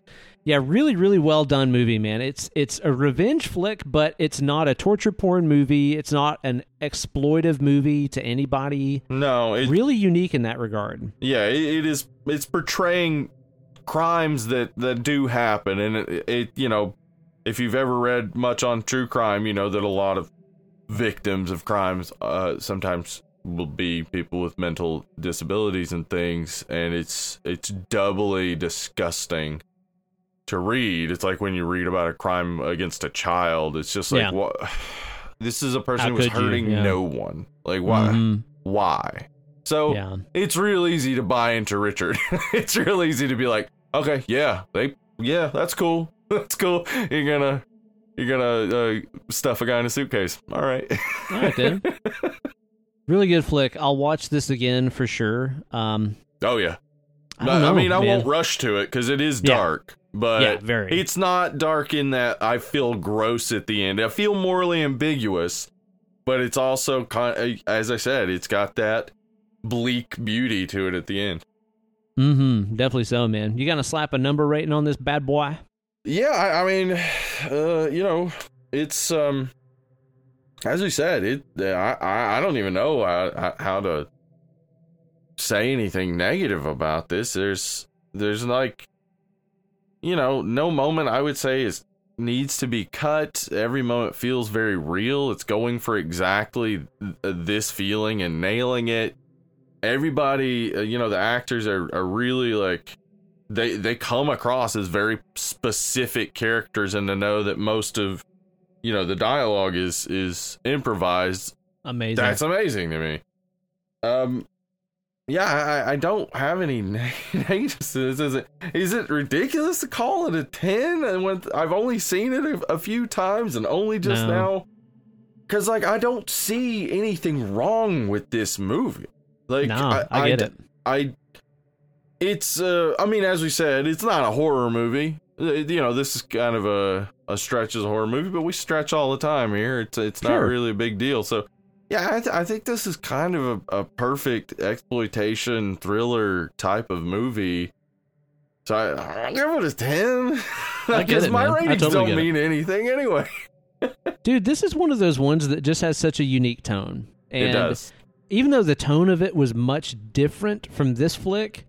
yeah, really, really well done movie, man. It's it's a revenge flick, but it's not a torture porn movie. It's not an exploitive movie to anybody. No, it, really unique in that regard. Yeah, it, it is. It's portraying crimes that, that do happen, and it, it you know. If you've ever read much on true crime, you know that a lot of victims of crimes uh, sometimes will be people with mental disabilities and things, and it's it's doubly disgusting to read. It's like when you read about a crime against a child, it's just like, yeah. what? This is a person How who was hurting yeah. no one. Like, why? Mm-hmm. Why? So yeah. it's real easy to buy into Richard. It's real easy to be like, okay, yeah, they, yeah, that's cool. That's cool. You're gonna, you're gonna uh, stuff a guy in a suitcase. All right. All right, dude. Really good flick. I'll watch this again for sure. Um, oh yeah. I, I, know, I mean, man. I won't rush to it because it is dark, yeah. but yeah, very. It's not dark in that I feel gross at the end. I feel morally ambiguous, but it's also, con- as I said, it's got that bleak beauty to it at the end. Mm-hmm. Definitely so, man. You gonna slap a number rating on this bad boy? Yeah, I, I mean, uh, you know, it's, um, as we said, it. I, I, I don't even know how, how to say anything negative about this. There's, there's like, you know, no moment I would say is needs to be cut. Every moment feels very real. It's going for exactly this feeling and nailing it. Everybody, you know, the actors are, are really like... They they come across as very specific characters, and to know that most of, you know, the dialogue is is improvised. Amazing. That's amazing to me. Um, yeah, I, I don't have any negatives. Is it is it ridiculous to call it a ten? And when I've only seen it a, a few times, and only just no. now, because like I don't see anything wrong with this movie. Like no, I, I get I, it. I. It's, uh, I mean, as we said, it's not a horror movie. You know, this is kind of a, a stretch as a horror movie, but we stretch all the time here. It's it's sure. not really a big deal. So, yeah, I, th- I think this is kind of a, a perfect exploitation thriller type of movie. So I, I give it a ten. I guess my man. ratings totally don't mean it. anything anyway. Dude, this is one of those ones that just has such a unique tone. And it does. Even though the tone of it was much different from this flick,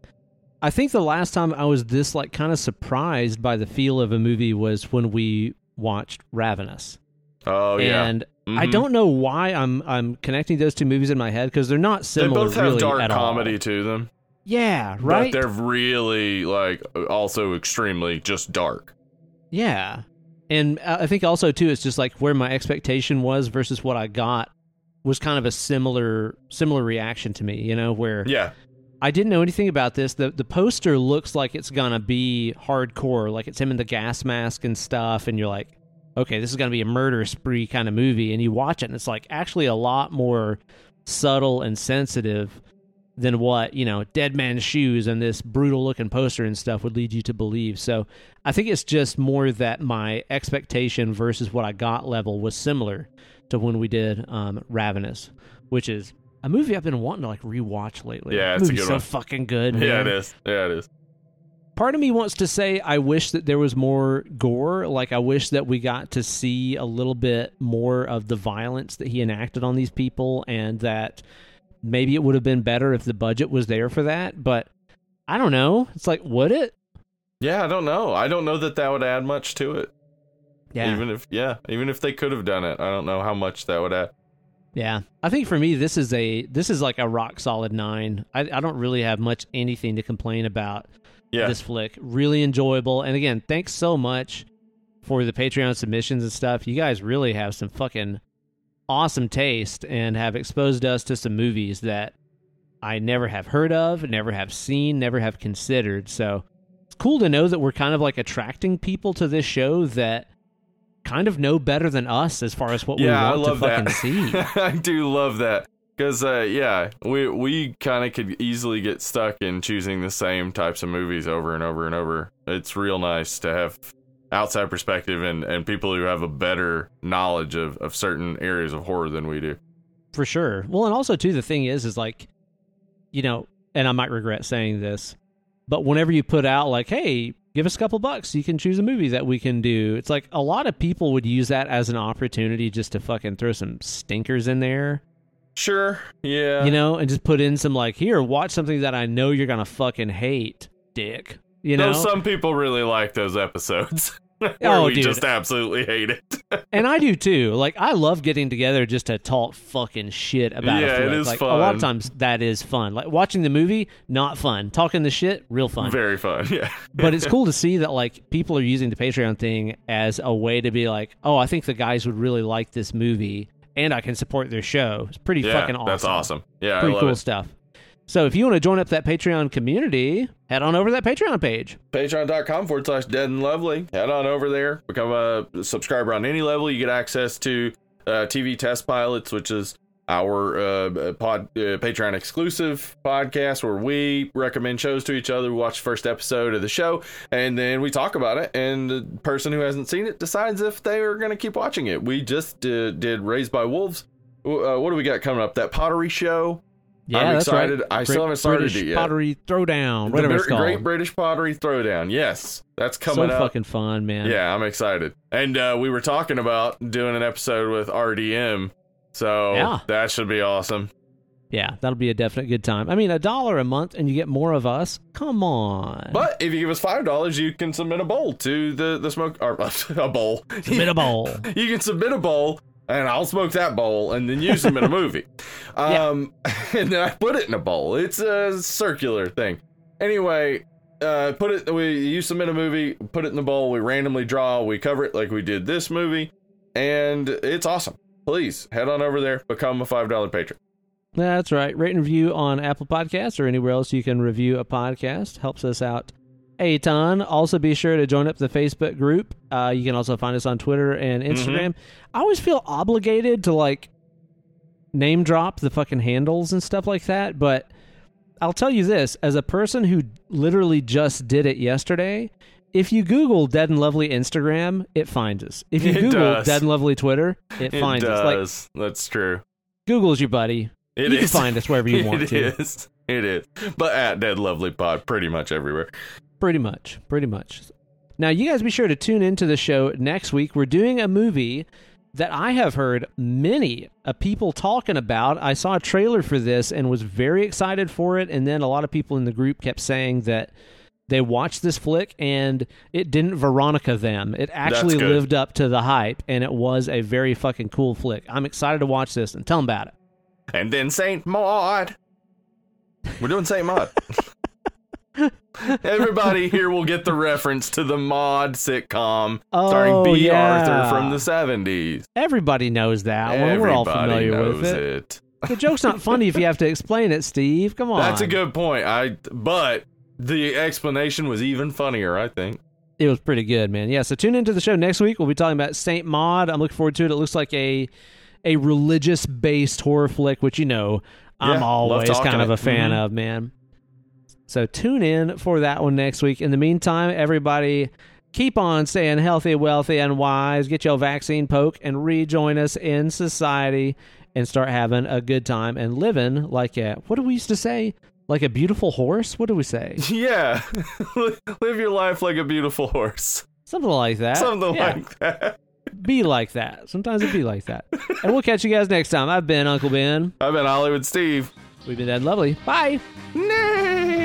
I think the last time I was this like kind of surprised by the feel of a movie was when we watched Ravenous. Oh, and yeah. And mm-hmm. I don't know why I'm I'm connecting those two movies in my head, because they're not similar. They both have really dark comedy all. to them. Yeah, right. But they're really like also extremely just dark. Yeah. And I think also, too, it's just like where my expectation was versus what I got was kind of a similar similar reaction to me, you know, where yeah. I didn't know anything about this. The the poster looks like it's going to be hardcore, like it's him in the gas mask and stuff. And you're like, okay, this is going to be a murder spree kind of movie. And you watch it and it's like actually a lot more subtle and sensitive than what, you know, Dead Man's Shoes and this brutal looking poster and stuff would lead you to believe. So I think it's just more that my expectation versus what I got level was similar to when we did um, Ravenous, which is a movie I've been wanting to like rewatch lately. Yeah, it's a good one. So fucking good. Man. Yeah, it is. Yeah, it is. Part of me wants to say I wish that there was more gore. Like I wish that we got to see a little bit more of the violence that he enacted on these people, and that maybe it would have been better if the budget was there for that, but I don't know. It's like, would it? Yeah, I don't know. I don't know that that would add much to it. Yeah. Even if, yeah, even if they could have done it, I don't know how much that would add. Yeah. I think for me, this is a, this is like a rock solid nine. I, I don't really have much, anything to complain about yeah. this flick. Really enjoyable. And again, thanks so much for the Patreon submissions and stuff. You guys really have some fucking awesome taste and have exposed us to some movies that I never have heard of, never have seen, never have considered. So it's cool to know that we're kind of like attracting people to this show that kind of know better than us as far as what yeah, we want I love to fucking that. see. I do love that. Because, uh, yeah, we we kind of could easily get stuck in choosing the same types of movies over and over and over. It's real nice to have outside perspective and, and people who have a better knowledge of, of certain areas of horror than we do. For sure. Well, and also, too, the thing is, is like, you know, and I might regret saying this, but whenever you put out like, hey, give us a couple bucks, you can choose a movie that we can do. It's like a lot of people would use that as an opportunity just to fucking throw some stinkers in there. Sure. Yeah. You know, and just put in some like, here, watch something that I know you're going to fucking hate, dick. You know, though some people really like those episodes. Oh, we dude. just absolutely hate it. And I do too. Like, I love getting together just to talk fucking shit about yeah, it. Yeah, it is like, fun. A lot of times that is fun. Like, watching the movie, not fun. Talking the shit, real fun. Very fun, yeah. But it's cool to see that, like, people are using the Patreon thing as a way to be like, oh, I think the guys would really like this movie, and I can support their show. It's pretty yeah, fucking awesome. That's awesome. Yeah, pretty I love cool it. stuff. So if you want to join up that Patreon community, head on over to that Patreon page. Patreon.com forward slash dead and lovely. Head on over there. Become a subscriber on any level. You get access to uh, T V Test Pilots, which is our uh, pod, uh, Patreon exclusive podcast where we recommend shows to each other. We watch the first episode of the show, and then we talk about it. And the person who hasn't seen it decides if they are going to keep watching it. We just uh, did Raised by Wolves. Uh, what do we got coming up? That pottery show. Yeah, I'm excited. Right. I great still haven't started British it yet. Pottery Throwdown, whatever it's called. Great British Pottery Throwdown. Yes, that's coming so up. So fucking fun, man. Yeah, I'm excited. And uh, we were talking about doing an episode with R D M, so yeah. that should be awesome. Yeah, that'll be a definite good time. I mean, a dollar a month and you get more of us. Come on. But if you give us five dollars, you can submit a bowl to the, the smoke... Or, a bowl. Submit a bowl. You can submit a bowl. And I'll smoke that bowl and then use them in a movie. Um, yeah. And then I put it in a bowl. It's a circular thing. Anyway, uh, put it. We use them in a movie, put it in the bowl. We randomly draw. We cover it like we did this movie. And it's awesome. Please head on over there. Become a five dollar patron. That's right. Rate and review on Apple Podcasts or anywhere else you can review a podcast. Helps us out a ton. Also be sure to join up the Facebook group. Uh, you can also find us on Twitter and Instagram. Mm-hmm. I always feel obligated to like name drop the fucking handles and stuff like that, but I'll tell you this, as a person who literally just did it yesterday, if you Google Dead and Lovely Instagram, it finds us. If you it Google does. Dead and Lovely Twitter, it, it finds does. us. Like, that's true. Google's your buddy. It you is. can find us wherever you want it to. It is. It is. But at Dead Lovely Pod, pretty much everywhere. Pretty much, pretty much. Now, you guys be sure to tune into the show next week. We're doing a movie that I have heard many uh, people talking about. I saw a trailer for this and was very excited for it. And then a lot of people in the group kept saying that they watched this flick and it didn't Veronica them. It actually lived up to the hype, and it was a very fucking cool flick. I'm excited to watch this and tell them about it. And then Saint Maud. We're doing Saint Maud. Everybody here will get the reference to the Maud sitcom oh, starring B. Yeah. Arthur from the seventies. Everybody knows that one. Everybody We're all familiar with it. it. The joke's not funny if you have to explain it, Steve. Come on. That's a good point. I but... The explanation was even funnier, I think. It was pretty good, man. Yeah, so tune into the show next week. We'll be talking about Saint Maud. I'm looking forward to it. It looks like a a religious-based horror flick, which, you know, I'm yeah, always kind of a fan mm-hmm. of, man. So tune in for that one next week. In the meantime, everybody, keep on staying healthy, wealthy, and wise. Get your vaccine poke and rejoin us in society and start having a good time and living like a, what do we used to say? Like a beautiful horse? What do we say? Yeah. Live your life like a beautiful horse. Something like that. Something yeah. like that. Be like that. Sometimes it be like that. And we'll catch you guys next time. I've been Uncle Ben. I've been Hollywood Steve. We've been Dead and Lovely. Bye. Nay.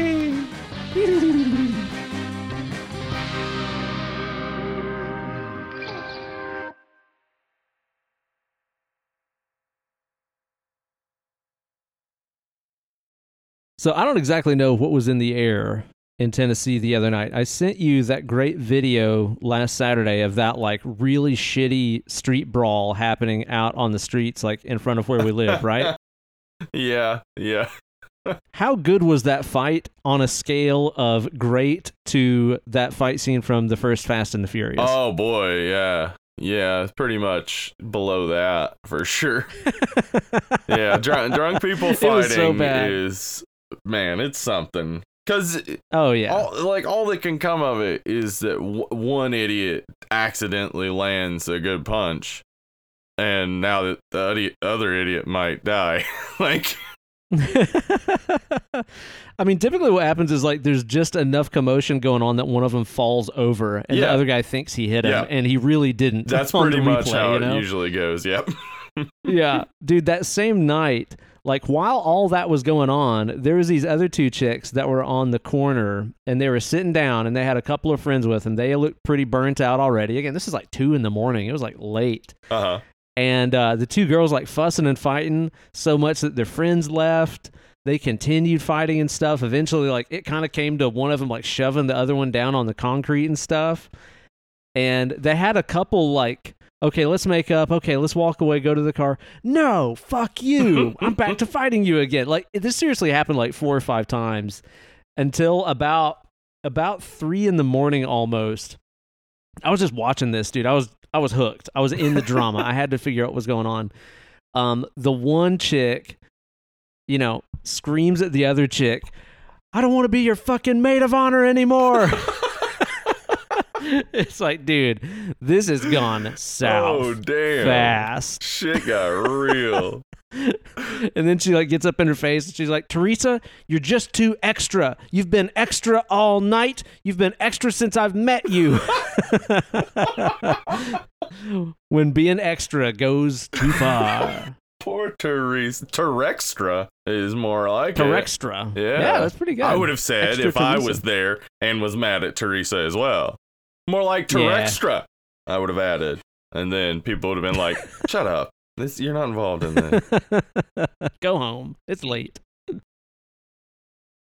So I don't exactly know what was in the air in Tennessee the other night. I sent you that great video last Saturday of that like really shitty street brawl happening out on the streets, like in front of where we live, right? Yeah, yeah. How good was that fight on a scale of great to that fight scene from the first Fast and the Furious? Oh boy, yeah. Yeah, pretty much below that for sure. Yeah, drunk, drunk people fighting so is... Man, it's something. Because, oh, yeah. All, like, all that can come of it is that w- one idiot accidentally lands a good punch, and now that the other idiot might die. Like, I mean, typically what happens is, like, there's just enough commotion going on that one of them falls over, and yeah. the other guy thinks he hit him, yeah. and he really didn't. That's pretty much replay, how you know? It usually goes, yep. Yeah, dude, that same night... Like, while all that was going on, there was these other two chicks that were on the corner, and they were sitting down, and they had a couple of friends with them. They looked pretty burnt out already. Again, this is like two in the morning. It was like late. Uh-huh. And uh, the two girls like fussing and fighting so much that their friends left. They continued fighting and stuff. Eventually, like, it kind of came to one of them like shoving the other one down on the concrete and stuff. And they had a couple like... Okay, let's make up. Okay, let's walk away, go to the car. No, fuck you. I'm back to fighting you again. Like, this seriously happened like four or five times until about about three in the morning almost. I was just watching this, dude. I was I was hooked. I was in the drama. I had to figure out what was going on. Um, the one chick, you know, screams at the other chick, "I don't want to be your fucking maid of honor anymore." It's like, dude, this has gone south. Oh, damn. Fast. Shit got real. And then she like gets up in her face and she's like, "Teresa, you're just too extra. You've been extra all night. You've been extra since I've met you." When being extra goes too far. Poor Teresa. Terextra is more like Terextra. It. Yeah. Yeah, that's pretty good. I would have said extra if Teresa. I was there and was mad at Teresa as well. More like Terextra, yeah. I would have added. And then people would have been like, "Shut up. This, you're not involved in this. Go home. It's late."